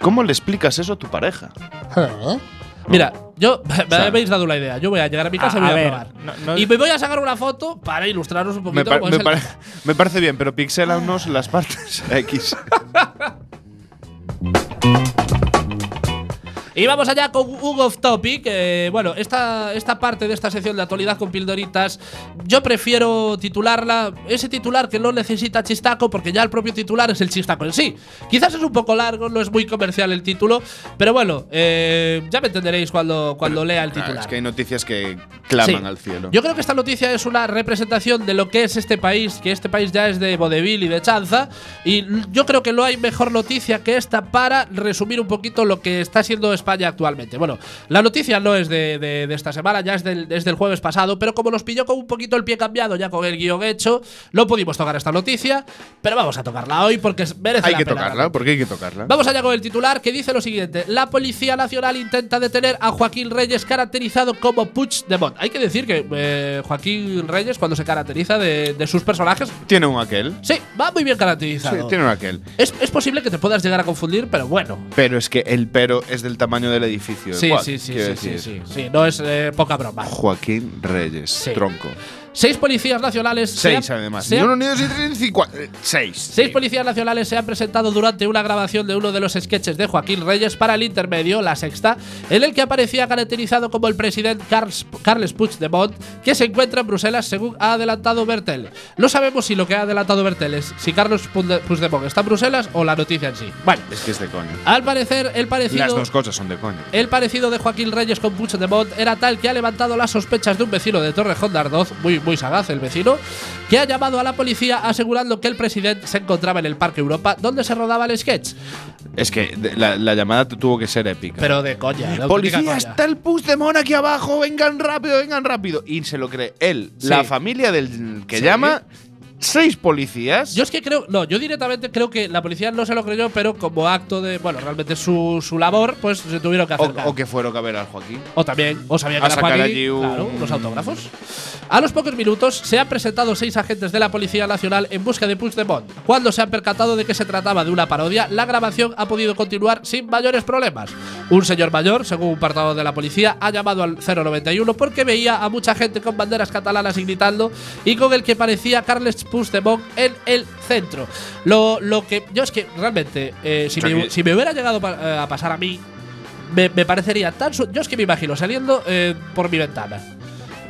cómo le explicas eso a tu pareja. ¿Eh? No. Mira, yo me o sea, habéis dado la idea. Yo voy a llegar a mi casa a, y voy a, a ver, probar. No, no, y me voy a sacar una foto para ilustraros un poquito. Me, par- me, par- me parece bien, pero pixélanos las partes X. Y vamos allá con un off topic. Eh, bueno, esta, esta parte de esta sección de actualidad con pildoritas, yo prefiero titularla, ese titular que no necesita chistaco, porque ya el propio titular es el chistaco en sí. Quizás es un poco largo, no es muy comercial el título, pero bueno, eh, ya me entenderéis cuando, cuando bueno, lea el titular. Es que hay noticias que claman sí. al cielo. Yo creo que esta noticia es una representación de lo que es este país, que este país ya es de vodevil y de chanza, y yo creo que no hay mejor noticia que esta para resumir un poquito lo que está siendo España actualmente. Bueno, la noticia no es de, de, de esta semana, ya es del, es del jueves pasado, pero como nos pilló con un poquito el pie cambiado, ya con el guión hecho, no pudimos tocar esta noticia, pero vamos a tocarla hoy porque merece hay la pena. Hay que tocarla, porque hay que tocarla. Vamos allá con el titular, que dice lo siguiente: la Policía Nacional intenta detener a Joaquín Reyes, caracterizado como Puigdemont. Hay que decir que eh, Joaquín Reyes, cuando se caracteriza de, de sus personajes… Tiene un aquel. Sí, va muy bien caracterizado. Sí, tiene un aquel. Es, es posible que te puedas llegar a confundir, pero bueno. Pero es que el pero es del tamaño del edificio. Sí, Cuac, sí, sí, sí, sí, sí, sí. No es eh, poca broma. Joaquín Reyes, sí. Tronco. Seis policías nacionales… Seis, se ha, además. Se ha, no, no, no, eh, seis. Seis sí. policías nacionales se han presentado durante una grabación de uno de los sketches de Joaquín Reyes para el intermedio, La Sexta, en el que aparecía caracterizado como el presidente Carles, Carles Puigdemont, que se encuentra en Bruselas, según ha adelantado Bertel. No sabemos si lo que ha adelantado Bertel es si Carles Puigdemont está en Bruselas o la noticia en sí. Bueno, es que es de coño. Al parecer, el parecido… Las dos cosas son de coño. El parecido de Joaquín Reyes con Puigdemont era tal que ha levantado las sospechas de un vecino de Torrejón de Ardoz, muy muy sagaz el vecino, que ha llamado a la policía asegurando que el presidente se encontraba en el Parque Europa, donde se rodaba el sketch. Es que la, la llamada tuvo que ser épica. Pero de coña. La policía, está el Puigdemont aquí abajo, vengan rápido, vengan rápido. Y se lo cree él, sí. la familia del que sí. llama… Seis policías. Yo es que creo… No, yo directamente creo que la policía no se lo creyó, pero como acto de… Bueno, realmente su, su labor, pues se tuvieron que acercar. O, o que fueron a ver al Joaquín. O también, o sabían que era Joaquín. A sacar allí un… Claro, unos autógrafos. A los pocos minutos se han presentado seis agentes de la Policía Nacional en busca de Puigdemont. Cuando se han percatado de que se trataba de una parodia, la grabación ha podido continuar sin mayores problemas. Un señor mayor, según un portavoz de la policía, ha llamado al cero noventa y uno porque veía a mucha gente con banderas catalanas y gritando, y con el que parecía Carles Puigdemont en el centro. Lo, lo que… Yo es que realmente, eh, si, me, si me hubiera llegado pa, eh, a pasar a mí, me, me parecería tan… Yo es que me imagino saliendo eh, por mi ventana.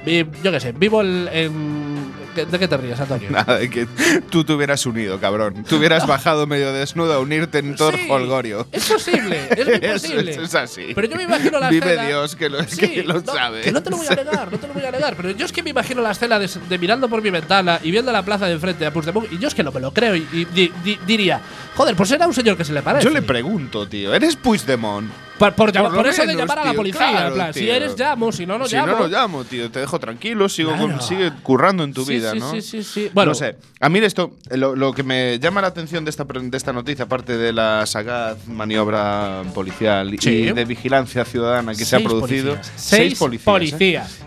Mi, yo qué sé, vivo el, en… ¿De qué te ríes, Antonio? Nada, de que tú te hubieras unido, cabrón. Te hubieras bajado medio desnudo a unirte en Thor sí, Holgorio. Es posible, es muy posible. Es, es así. Pero yo me imagino la Vive escena… Vive Dios, que lo, sí, que lo no, sabe. Que no te lo voy a negar, no te lo voy a negar. Pero yo es que me imagino la escena de, de mirando por mi ventana y viendo la plaza de enfrente a Puigdemont, y yo es que no me lo creo. Y, y di, di, diría, joder, pues era un señor que se le parece. Yo le pregunto, tío, ¿eres Puigdemont? Por, por, por, por eso menos, de llamar a la policía. Tío, claro, plan, si eres, llamo. Si no, no si llamo. Si no, lo llamo, tío. Te dejo tranquilo. Sigo claro. con, sigue currando en tu sí, vida, sí, ¿no? Sí, sí, sí. Bueno, no sé. A mí esto, lo, lo que me llama la atención de esta, de esta noticia, aparte de la sagaz maniobra policial sí. y de vigilancia ciudadana que seis se ha producido… Policías. Seis, seis policías. policías. ¿Eh?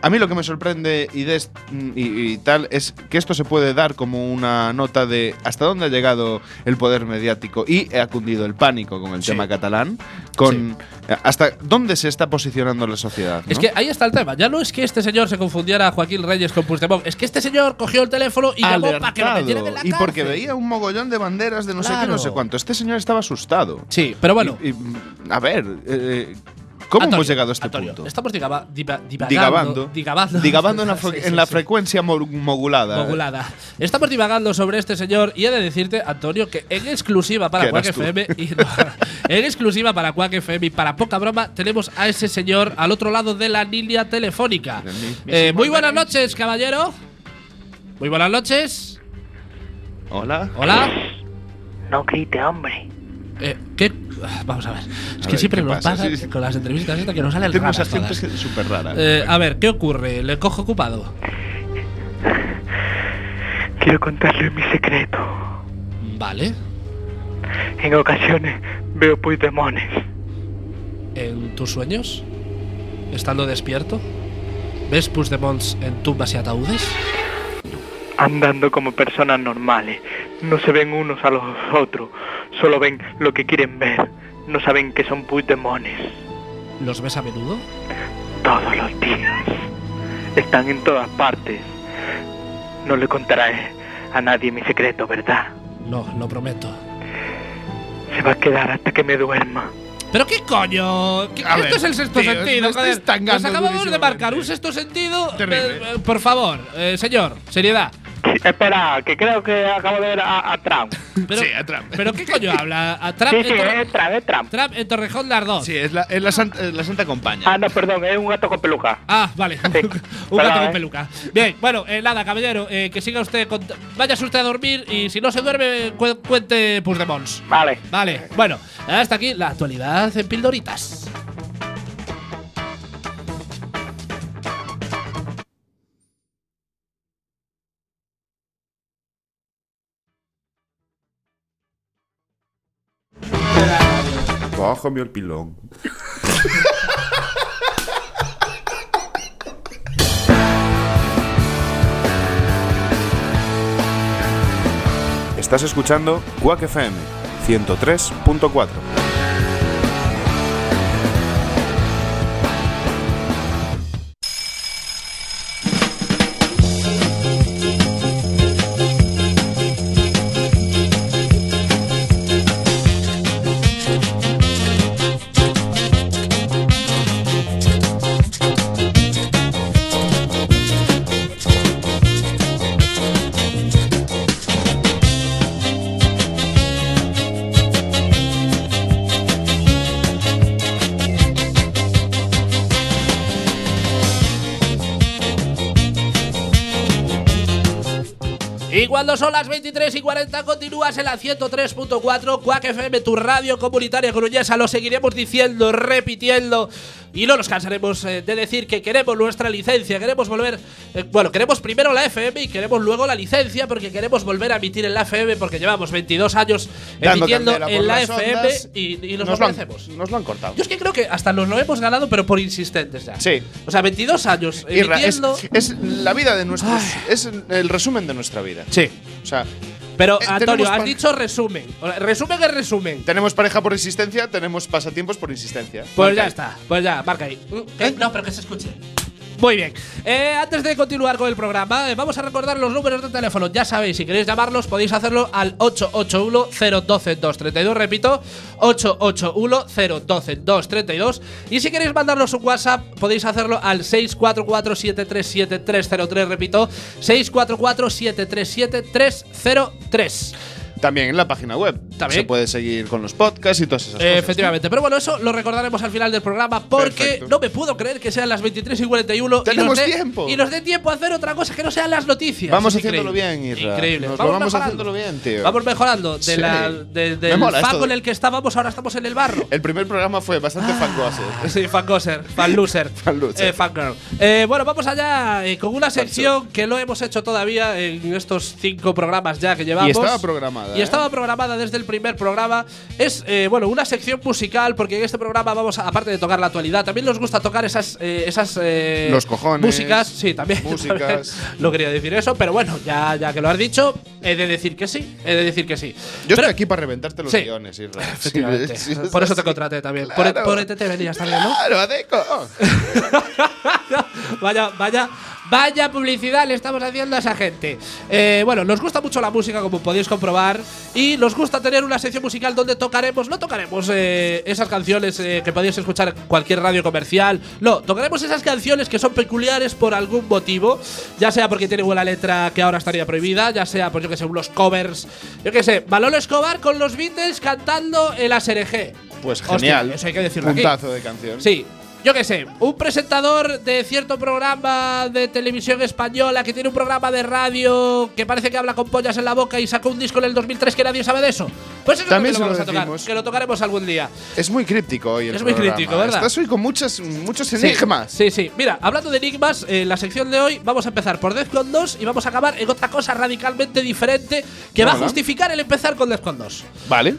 A mí lo que me sorprende y, des, y, y tal es que esto se puede dar como una nota de hasta dónde ha llegado el poder mediático y ha cundido el pánico con el sí. tema catalán, con sí. hasta dónde se está posicionando la sociedad, ¿no? Es que ahí está el tema. Ya no es que este señor se confundiera a Joaquín Reyes con Puigdemont, es que este señor cogió el teléfono y alertado, llamó para que lo metieran en la cárcel. Y porque veía un mogollón de banderas de no claro. sé qué, no sé cuánto. Este señor estaba asustado. Sí, pero bueno. Y, y, a ver… Eh, ¿Cómo Antonio, hemos llegado a este Antonio, punto? Estamos digaba, diva, divagando, digabando, digabando, digabando en la, sí, en la sí, frecuencia sí. Mogulada, mogulada. Eh. Estamos divagando sobre este señor y he de decirte, Antonio, que en exclusiva para Cuac F M y no, en exclusiva para Cuac F M y para Poca Broma tenemos a ese señor al otro lado de la línea telefónica. Eh, muy buenas noches, caballero. Muy buenas noches. Hola. Hola. No grite, hombre. Eh, ¿Qué? Vamos a ver. Es a que ver, siempre nos pasa, pasa sí, con las entrevistas esta que nos sale el raras todas. Super rara, eh, a ver, ¿qué ocurre? ¿Le cojo ocupado? Quiero contarle mi secreto. Vale. En ocasiones veo Puigdemones. ¿En tus sueños? ¿Estando despierto? ¿Ves Puigdemones en tumbas y ataúdes? Andando como personas normales. No se ven unos a los otros. Solo ven lo que quieren ver. No saben que son Puigdemones. ¿Los ves a menudo? Todos los días. Están en todas partes. No le contarás a nadie mi secreto, ¿verdad? No, lo prometo. Se va a quedar hasta que me duerma. ¿Pero qué coño? ¿Qué, esto ver, es el sexto tío, sentido. Joder, nos acabamos de marcar un sexto sentido. Eh, eh, por favor, eh, señor, seriedad. Espera, que creo que acabo de ver a, a Trump. Pero, sí, a Trump. ¿Pero qué coño habla? A Trump, sí, sí, es Trump, es Trump. Trump en Torrejón de Ardoz. Sí, es la, es la, santa, es la santa compañía. Ah, no, perdón, es un gato con peluca. Ah, vale, sí. Un gato eh. con peluca. Bien, bueno, eh, nada, caballero, eh, que siga usted con… Vaya usted a dormir y si no se duerme, cu cuente Puigdemont. Vale. Vale, bueno, hasta aquí la actualidad en Pildoritas. Bájame el pilón. Estás escuchando Cuac F M ciento tres punto cuatro. Cuando son las veintitrés y cuarenta continúas en la ciento tres punto cuatro Cuac F M, tu radio comunitaria coruñesa. Lo seguiremos diciendo, repitiendo y no nos cansaremos eh, de decir que queremos nuestra licencia, queremos volver… Eh, bueno, queremos primero la F M y queremos luego la licencia porque queremos volver a emitir en la F M porque llevamos veintidós años emitiendo en la F M y, y nos, nos lo hacemos. Nos lo han cortado. Yo es que creo que hasta nos lo hemos ganado pero por insistentes ya. Sí. O sea, veintidós años emitiendo… Es, es la vida de nuestros… Ay. Es el resumen de nuestra vida. Sí. O sea… Pero, eh, Antonio, has dicho resumen. Resumen es resumen. Tenemos pareja por insistencia, tenemos pasatiempos por insistencia. Pues marca ya ahí. Está, pues ya, marca ahí. ¿Eh? No, pero que se escuche. Muy bien. Eh, antes de continuar con el programa, eh, vamos a recordar los números de teléfono. Ya sabéis, si queréis llamarlos, podéis hacerlo al ocho ocho uno, cero uno dos, dos tres dos. Repito, ocho ocho uno, cero uno dos, dos tres dos. Y si queréis mandarnos un WhatsApp, podéis hacerlo al seis cuatro cuatro, siete tres siete, tres cero tres. Repito, seis cuatro cuatro, siete tres siete, tres cero tres. También en la página web. También. Se puede seguir con los podcasts y todas esas eh, cosas. Efectivamente. Pero bueno, eso lo recordaremos al final del programa porque perfecto. No me puedo creer que sean las veintitrés y cuarenta y uno. ¡Tenemos y de, tiempo! Y nos dé tiempo a hacer otra cosa que no sean las noticias. Vamos increíble. Haciéndolo bien, Israel. Increíble. Nos vamos vamos haciéndolo bien, tío. Vamos mejorando. De sí. la, de, del fango en el que estábamos, ahora estamos en el barro. El primer programa fue bastante ah, fangoser. Sí, fangoser. Fanloser. Fanloser. Eh, fangirl. Eh, bueno, vamos allá eh, con una sección Falso. Que no hemos hecho todavía en estos cinco programas ya que llevamos. Y estaba programada. Y estaba programada desde el primer programa. Es, eh, bueno, una sección musical porque en este programa vamos, a, aparte de tocar la actualidad, también nos gusta tocar esas… Eh, esas eh, Los cojones. Músicas. Sí, también. Músicas. No quería decir eso, pero bueno, ya, ya que lo has dicho, he de decir que sí. He de decir que sí. Yo pero, estoy aquí para reventarte los sí, guiones, Israel. Efectivamente. Sí, es por eso así. Te contraté también. Claro. Por, por E T T venías también, ¿no? ¡Claro, Adeco! Vaya, vaya… Vaya publicidad le estamos haciendo a esa gente. Eh, bueno, nos gusta mucho la música, como podéis comprobar. Y nos gusta tener una sección musical donde tocaremos… No tocaremos eh, esas canciones eh, que podéis escuchar en cualquier radio comercial. No, tocaremos esas canciones que son peculiares por algún motivo. Ya sea porque tienen una letra que ahora estaría prohibida. Ya sea, pues yo que sé, unos covers. Yo que sé, Manolo Escobar con los Beatles cantando el A S R G. Pues genial. Hostia, eso hay que decirlo aquí. Puntazo de canción. Sí. Yo qué sé, un presentador de cierto programa de televisión española que tiene un programa de radio que parece que habla con pollas en la boca y sacó un disco en el dos mil tres que nadie sabe de eso. Pues eso también es lo que lo vamos a tocar, que lo tocaremos algún día. Es muy críptico hoy el es programa. Es muy críptico, ¿verdad? Estás hoy con muchas, muchos enigmas. Sí, sí, sí. Mira, hablando de enigmas, en eh, la sección de hoy vamos a empezar por Def Con Dos y vamos a acabar en otra cosa radicalmente diferente que no, va a justificar el empezar con Def Con Dos. Vale.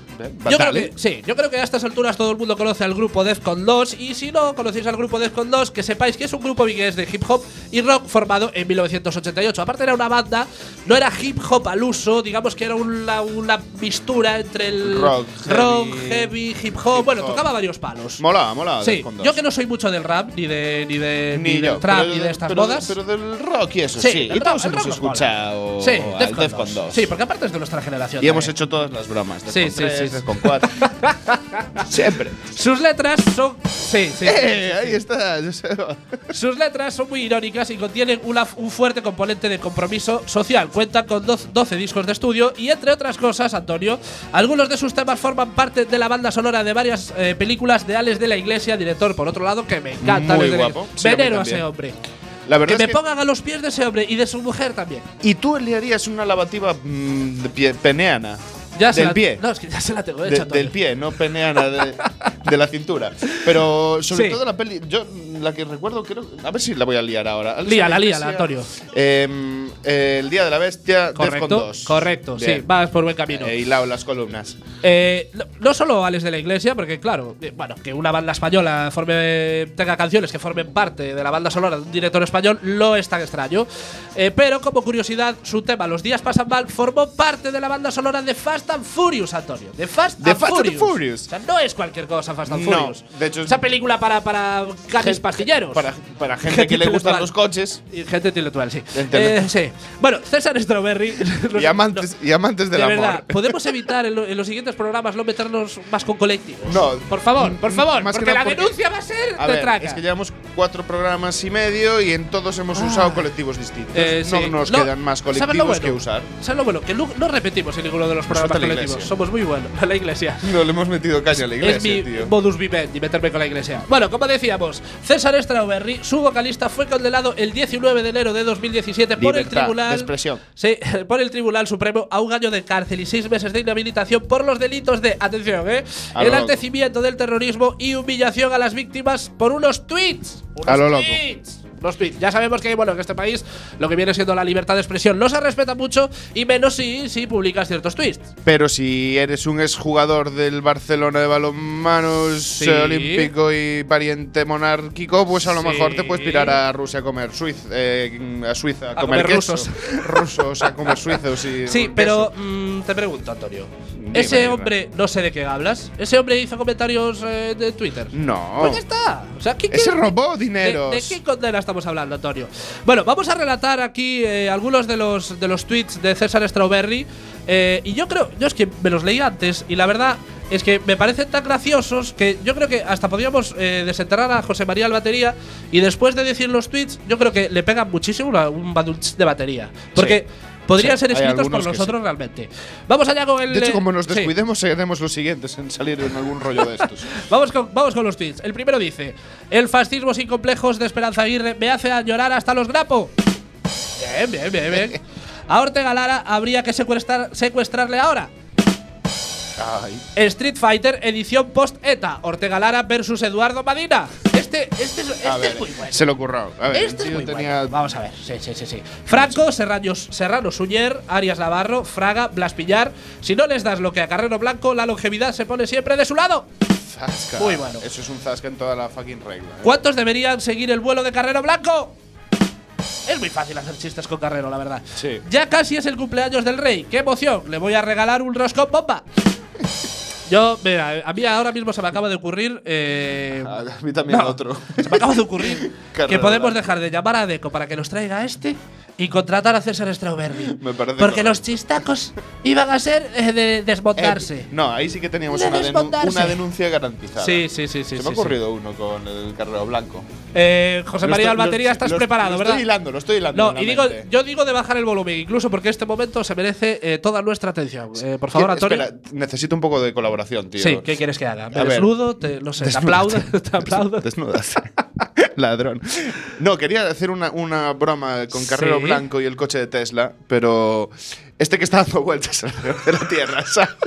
Yo creo que, sí, yo creo que a estas alturas todo el mundo conoce al grupo Def Con Dos y si no, conocéis pertenecéis al grupo Def Con Dos, que sepáis que es un grupo vigués de hip hop y rock formado en mil novecientos ochenta y ocho. Aparte era una banda, no era hip hop al uso, digamos que era una, una mistura entre el rock, rock heavy, heavy, hip hop, hip bueno, tocaba varios palos. Mola, mola. Sí, yo que no soy mucho del rap, ni de ni, de, ni, ni yo, del trap, ni de estas pero, modas. Pero del rock y eso, sí. sí. Y todos hemos escuchado sí, Def Con, Def Con Dos. Sí, porque aparte es de nuestra generación. Y también hemos hecho todas las bromas. Def sí, con sí, tres, sí, sí. Def con cuatro. Siempre. Sus letras son… Sí, sí. Eh, ahí está. Sus letras son muy irónicas y contienen una, un fuerte componente de compromiso social. Cuentan con doce discos de estudio y, entre otras cosas, Antonio, algunos de sus temas forman parte de la banda sonora de varias eh, películas de Álex de la Iglesia, director, por otro lado, que me encanta. Muy guapo. Sí, venero a ese hombre. La verdad que es me que pongan a los pies de ese hombre y de su mujer también. ¿Y tú le harías una lavativa mm, de pie, peneana? Ya del pie. No, es que ya se la tengo hecha. De, del pie, no peneana de, de la cintura. Pero sobre sí. todo la peli… Yo la que recuerdo, creo… A ver si la voy a liar ahora. Líala, líala, Antonio. Eh, eh, el Día de la Bestia, Def Con Dos. Correcto, bien. Sí, vas por buen camino. Eh, hilado las columnas. Eh, no, no solo Álex de la Iglesia, porque claro, eh, bueno, que una banda española forme, tenga canciones que formen parte de la banda sonora de un director español no es tan extraño. Eh, pero como curiosidad, su tema Los días pasan mal formó parte de la banda sonora de Fast and Furious, Antonio. De Fast, and, Fast Furious. and Furious. O sea, no es cualquier cosa Fast and no, Furious. De hecho, esa película para, para canes pastilleros. Para, para gente, gente que le gustan los coches. Y gente intelectual, sí. Eh, sí. Bueno, César Strawberry. Y amantes, no, y amantes del de amor. Verdad, podemos evitar en, lo, en los siguientes programas no meternos más con colectivos. No. Por favor, por favor. Más porque la porque denuncia va a ser a de ver, traca. Es que llevamos cuatro programas y medio y en todos hemos ah. usado colectivos distintos. Eh, no sí. nos no, quedan más colectivos bueno? que usar. ¿Sabes lo bueno? Que no, no repetimos en ninguno de los programas. Somos muy buenos, a la iglesia. No le hemos metido caña a la iglesia, es mi tío. Modus vivendi, meterme con la iglesia. Bueno, como decíamos, César Strawberry, su vocalista, fue condenado el diecinueve de enero de dos mil diecisiete Libertad, por el Tribunal… expresión. Sí, por el Tribunal Supremo a un año de cárcel y seis meses de inhabilitación por los delitos de… Atención, ¿eh? A el enaltecimiento del terrorismo y humillación a las víctimas por unos tweets. Unos a lo tweets. Loco. Los tweets. Ya sabemos que, bueno, en este país lo que viene siendo la libertad de expresión no se respeta mucho y menos si, si publicas ciertos tweets. Pero si eres un exjugador del Barcelona de balonmano, sí. olímpico y pariente monárquico, pues a lo sí. mejor te puedes pirar a Rusia a comer Suiza, eh, a Suiza a, a comer, comer queso. rusos, rusos a comer suizos. Y sí, pero mm, te pregunto, Antonio. Ni ese hombre, rara. no sé de qué hablas. Ese hombre hizo comentarios eh, de Twitter. No. Pues ya está. O sea, ¿qué, qué, ese robó dinero. De, ¿De qué condena estamos hablando, Antonio? Bueno, vamos a relatar aquí eh, algunos de los, de los tweets de César Strawberry. Eh, y yo creo, yo es que me los leí antes y la verdad es que me parecen tan graciosos que yo creo que hasta podríamos eh, desenterrar a José María el batería y después de decir los tweets, yo creo que le pegan muchísimo a un badulch de batería. Porque… Sí. Podrían sí, ser escritos por nosotros sí. realmente. Vamos allá con el… De hecho, como nos descuidemos, sí. seremos los siguientes en salir en algún rollo de estos. vamos, con, vamos con los tweets. El primero dice… El fascismo sin complejos de Esperanza Aguirre me hace llorar hasta los grapo. Bien, bien, bien, bien. A Ortega Lara habría que secuestrar, secuestrarle ahora. Ay. Street Fighter edición post-ETA. Ortega Lara versus Eduardo Madina. Este, este, es, este ver, es muy bueno. Se lo currao. A ver, este es muy tenía bueno. Vamos a ver. Sí, sí, sí, sí. Franco, Serranos, Serrano Suñer, Arias Navarro, Fraga, Blas Pillar. Si no les das lo que a Carrero Blanco, la longevidad se pone siempre de su lado. Zasca. Muy bueno. Eso es un zasca en toda la fucking regla. ¿Eh? ¿Cuántos deberían seguir el vuelo de Carrero Blanco? Es muy fácil hacer chistes con Carrero, la verdad. Sí. Ya casi es el cumpleaños del rey. ¡Qué emoción! Le voy a regalar un roscón bomba. Yo, mira, a mí ahora mismo se me acaba de ocurrir… Eh, a mí también no, otro. Se me acaba de ocurrir que podemos dejar de llamar a Deco para que nos traiga este y contratar a César Strawberry. Me parece porque claro. los chistacos iban a ser eh, de desmontarse. Eh, no, ahí sí que teníamos de una, denun una denuncia garantizada. Sí, sí, sí. sí se me sí, ha ocurrido sí. uno con el Carrero Blanco. Eh, José María estoy, Albatería, estás lo, preparado, lo ¿verdad? Estoy hilando, lo estoy hilando. No, y digo, yo digo de bajar el volumen, incluso porque este momento se merece eh, toda nuestra atención. Eh, por favor, Antonio. Espera, necesito un poco de colaboración, tío. Sí, ¿qué quieres que haga? ¿Te desnudo? Te, no sé, desnúdate, ¿te aplaudo? ¿Te aplaudo? Ladrón. No, quería hacer una, una broma con Carrero sí. Blanco y el coche de Tesla, pero este que está dando vueltas alrededor de la Tierra, ¿sabes?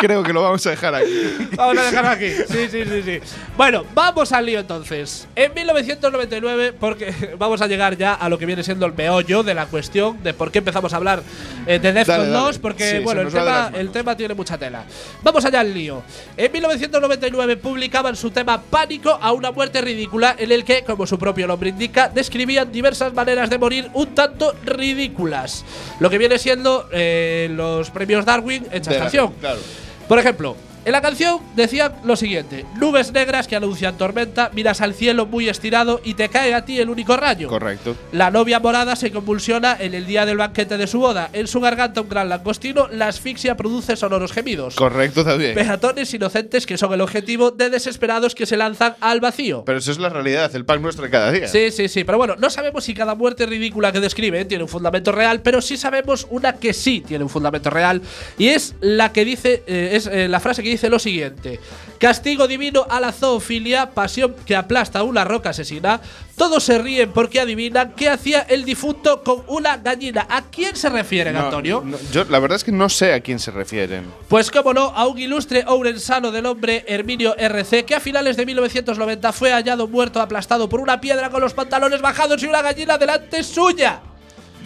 Creo que lo vamos a dejar aquí. Vamos a dejarlo aquí. Sí, sí, sí, sí. Bueno, vamos al lío entonces. En mil novecientos noventa y nueve, porque vamos a llegar ya a lo que viene siendo el meollo de la cuestión de por qué empezamos a hablar eh, de Def Con Dos, porque sí, bueno, el tema, el tema tiene mucha tela. Vamos allá al lío. En mil novecientos noventa y nueve publicaban su tema Pánico a una muerte ridícula, en el que, como su propio nombre indica, describían diversas maneras de morir un tanto ridículas. Lo que viene siendo eh, los premios Darwin en chantación. Claro. Por ejemplo, en la canción decían lo siguiente: nubes negras que anuncian tormenta, miras al cielo muy estirado y te cae a ti el único rayo. Correcto. La novia morada se convulsiona en el día del banquete de su boda. En su garganta un gran langostino, la asfixia produce sonoros gemidos. Correcto también. Peatones inocentes que son el objetivo de desesperados que se lanzan al vacío. Pero eso es la realidad, el pan nuestro de cada día. Sí, sí, sí. Pero bueno, no sabemos si cada muerte ridícula que describen tiene un fundamento real, pero sí sabemos una que sí tiene un fundamento real. Y es la que dice, eh, es eh, la frase que dice Dice lo siguiente: castigo divino a la zoofilia, pasión que aplasta una roca asesina. Todos se ríen porque adivinan qué hacía el difunto con una gallina. ¿A quién se refieren, no, Antonio? No, yo la verdad es que no sé a quién se refieren. Pues cómo no, a un ilustre ourensano del nombre Herminio R C, que a finales de mil novecientos noventa fue hallado muerto aplastado por una piedra con los pantalones bajados y una gallina delante suya.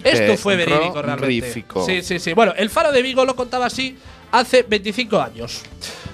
Esto fue verídico realmente. Rífico. Sí, sí, sí. Bueno, el Faro de Vigo lo contaba así hace veinticinco años.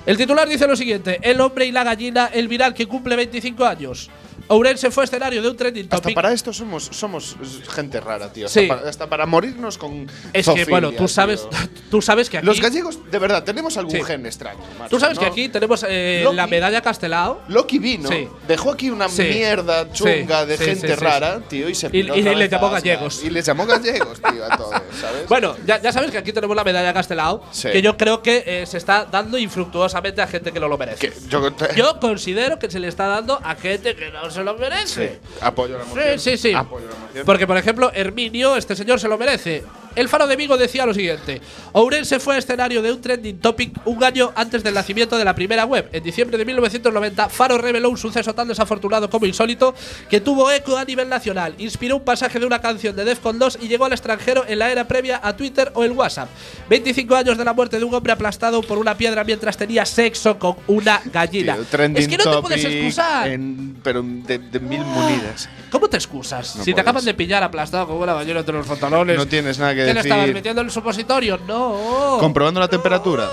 El titular dice lo siguiente: el hombre y la gallina, el viral que cumple veinticinco años. Ourense fue escenario de un trending topic. Hasta para esto somos, somos gente rara, tío. Hasta, sí. para, hasta para morirnos con… Es zoofilia, que, bueno, tú sabes, tú sabes que aquí… Los gallegos, de verdad, tenemos algún sí. gen extraño. Marcia, tú sabes ¿no? que aquí tenemos eh, Loki, la medalla Castelao. Loki vino, sí. dejó aquí una sí. mierda chunga sí. de sí, gente sí, sí, rara, tío, y se Y, y le llamó gallegos. Y les llamó gallegos, tío, a todos, ¿sabes? Bueno, ya, ya sabes que aquí tenemos la medalla Castelao, sí. que yo creo que eh, se está dando infructuosamente a gente que no lo merece. Yo, yo considero que se le está dando a gente que no se se lo merece. Sí, apoyo la moción. Sí, sí, sí. Apoyo la moción. Porque, por ejemplo, Herminio, este señor se lo merece. El Faro de Vigo decía lo siguiente: Ourense fue escenario de un trending topic un año antes del nacimiento de la primera web. En diciembre de mil novecientos noventa, Faro reveló un suceso tan desafortunado como insólito que tuvo eco a nivel nacional. Inspiró un pasaje de una canción de Def Con Dos y llegó al extranjero en la era previa a Twitter o el WhatsApp. veinticinco años de la muerte de un hombre aplastado por una piedra mientras tenía sexo con una gallina. Tío, es que no te puedes excusar. En, pero de, de mil munidas. ¿Cómo te excusas? No si puedes. Te acaban de pillar aplastado con una gallina entre los pantalones. No tienes nada que… ¿Te estabas metiendo en el supositorio? No. ¿Comprobando la no. temperatura?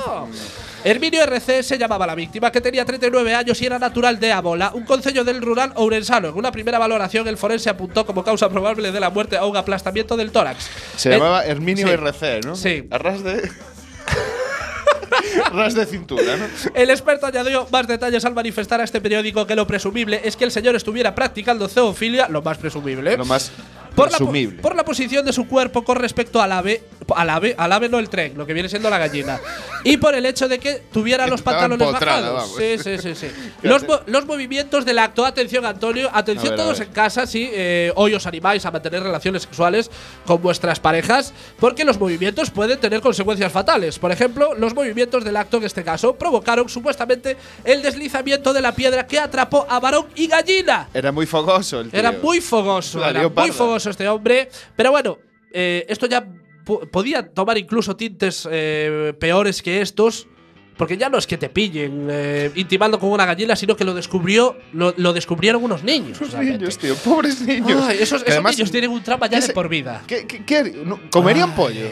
Herminio R C se llamaba la víctima, que tenía treinta y nueve años y era natural de Abola, un concello del rural ourensano. En una primera valoración, el forense apuntó como causa probable de la muerte a un aplastamiento del tórax. Se el, llamaba Herminio sí. R C, ¿no? Sí. A ras de… ras de cintura, ¿no? El experto añadió más detalles al manifestar a este periódico que lo presumible es que el señor estuviera practicando zoofilia, lo más presumible. Lo más… Por la, por la posición de su cuerpo con respecto al ave, al ave, al ave no el tren, lo que viene siendo la gallina, y por el hecho de que tuviera los pantalones bajados. Sí, sí, sí, sí. Los, mo los movimientos del acto. Atención, Antonio, atención ver, todos en casa, si eh, hoy os animáis a mantener relaciones sexuales con vuestras parejas, porque los movimientos pueden tener consecuencias fatales. Por ejemplo, los movimientos del acto en este caso provocaron supuestamente el deslizamiento de la piedra que atrapó a varón y gallina. Era muy fogoso el tío. Era muy fogoso, la era muy fogoso este hombre, pero bueno, eh, esto ya po podía tomar incluso tintes eh, peores que estos, porque ya no es que te pillen eh, intimando con una gallina, sino que lo descubrió lo, lo descubrieron unos niños. Los niños, tío, pobres niños. Ay, esos esos además, niños tienen un trauma ya de por vida. ¿Qué, qué, qué, no, comerían Ay. pollo?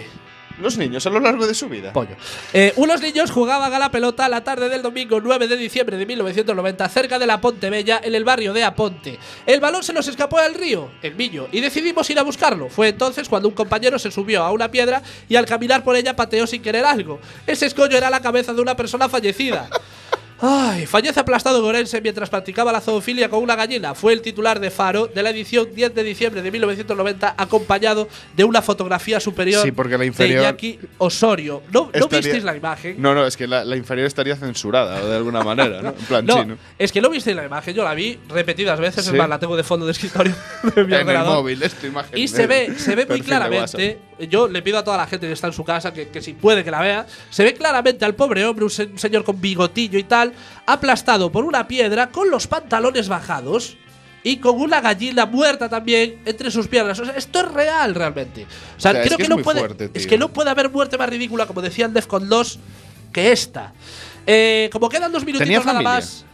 Los niños a lo largo de su vida. Pollo. Eh, unos niños jugaban a la pelota la tarde del domingo nueve de diciembre de mil novecientos noventa cerca de la Pontebella, en el barrio de Aponte. El balón se nos escapó al río, el Miño, y decidimos ir a buscarlo. Fue entonces cuando un compañero se subió a una piedra y al caminar por ella pateó sin querer algo. Ese escollo era la cabeza de una persona fallecida. Ay, fallece aplastado en Ourense mientras practicaba la zoofilia con una gallina. Fue el titular de Faro de la edición diez de diciembre de mil novecientos noventa, acompañado de una fotografía superior sí, porque la inferior de Iñaki Osorio. ¿No, estaría, ¿no visteis la imagen? No, no, es que la, la inferior estaría censurada de alguna manera, ¿no? En plan no, chino. Es que no visteis la imagen, yo la vi repetidas veces, ¿sí? Es más, la tengo de fondo de escritorio de mi en el móvil, esta imagen. Y se ve, se ve muy claramente, yo le pido a toda la gente que está en su casa que, que si puede que la vea, se ve claramente al pobre hombre, un, se, un señor con bigotillo y tal, aplastado por una piedra con los pantalones bajados y con una gallina muerta también entre sus piernas. O sea, esto es real realmente. O sea, o sea creo es que, que no puede fuerte, es que no puede haber muerte más ridícula, como decían Def Con Dos, que esta. Eh, como quedan dos minutitos nada más…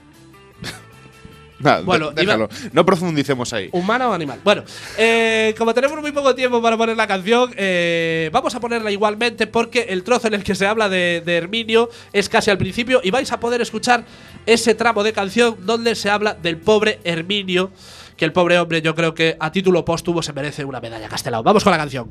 No, bueno, déjalo. Iba, no profundicemos ahí. ¿Humana o animal? Bueno, eh, como tenemos muy poco tiempo para poner la canción, eh, vamos a ponerla igualmente porque el trozo en el que se habla de, de Herminio es casi al principio y vais a poder escuchar ese tramo de canción donde se habla del pobre Herminio, que el pobre hombre yo creo que a título póstumo se merece una medalla, Castelao. Vamos con la canción.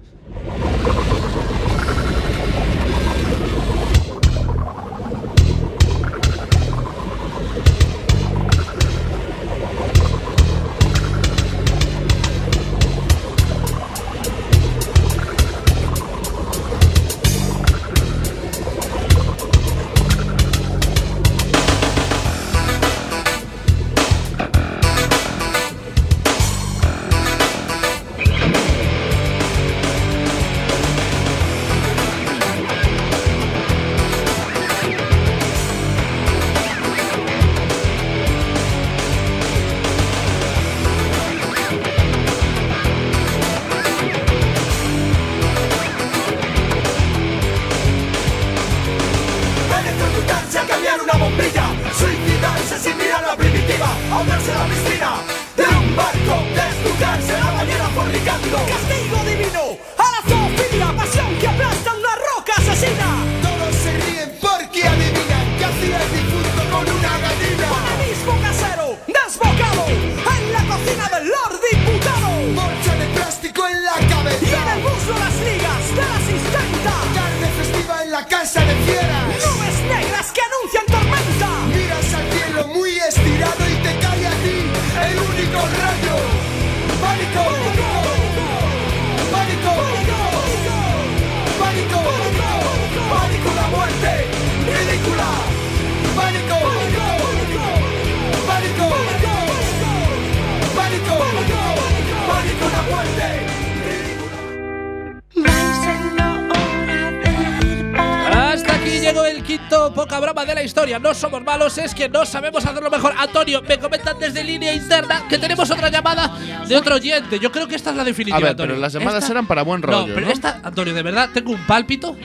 Poca broma de la historia, no somos malos, es que no sabemos hacerlo mejor. Antonio, me comentan desde línea interna que tenemos otra llamada de otro oyente. Yo creo que esta es la definitiva, a ver, Antonio. Pero las llamadas esta, eran para buen rollo, no, pero ¿no? Esta, Antonio, de verdad, tengo un pálpito.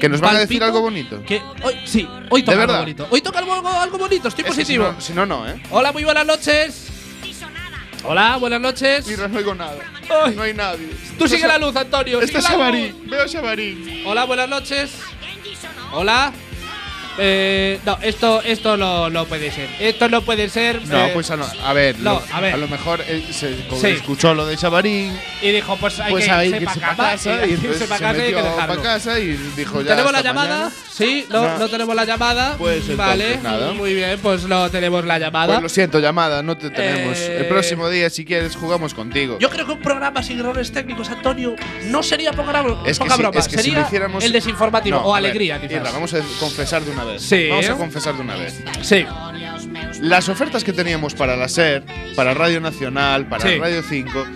¿Que nos van a decir algo bonito? Que hoy, sí, hoy toca algo bonito. Hoy toca algo, algo bonito, estoy es positivo. Si no, si no, no, ¿eh? Hola, muy buenas noches. Hola, buenas noches. Mira, no oigo nada. Ay. No hay nadie. Tú no sigue la luz, Antonio. Esto es Xabarín. Veo Xabarín. Hola, buenas noches. Hola. Eh, no, esto, esto no, no puede ser. Esto no puede ser. No, eh, pues a, no, a, ver, no, lo, a ver, a lo mejor eh, se sí. escuchó lo de Xabarín y dijo, pues hay pues que irse para casa y entonces se metió y que dejarlo. Pa casa y dijo ya. ¿Tenemos la llamada? Mañana. Sí, no, no. no tenemos la llamada. Pues vale, entonces, nada. Muy bien, pues no tenemos la llamada. Pues lo siento, llamada, no te tenemos. Eh, El próximo día, si quieres, jugamos contigo. Yo creo que un programa sin errores técnicos, Antonio, no sería poca, es poca si, broma. Es que sería si lo hiciéramos el desinformativo no, o alegría. Ver, tierra, vamos a confesar de una vez. Sí. Vamos a confesar de una vez. Sí. Las ofertas que teníamos para la SER, para Radio Nacional, para sí. Radio cinco,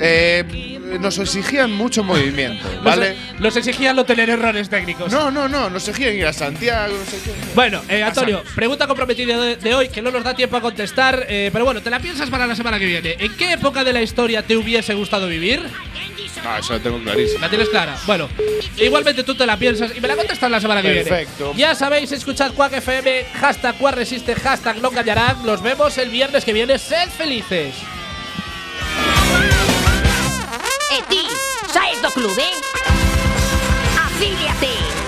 eh, nos exigían mucho movimiento, ¿vale? Nos, nos exigían no tener errores técnicos. No, no, no, nos exigían ir a Santiago, no sé qué. Bueno, eh, Antonio, pregunta comprometida de, de hoy que no nos da tiempo a contestar, eh, pero bueno, te la piensas para la semana que viene. ¿En qué época de la historia te hubiese gustado vivir? Ah, eso lo tengo clarísimo. ¿La tienes clara? Bueno, igualmente tú te la piensas y me la contestas la semana que Perfecto. viene. Perfecto. Ya sabéis, escuchad Cuac F M, hashtag Cuac Resiste, hashtag no callarán. Los vemos el viernes que viene. ¡Sed felices! E ti, ¿sabes do club, eh? Afíliate.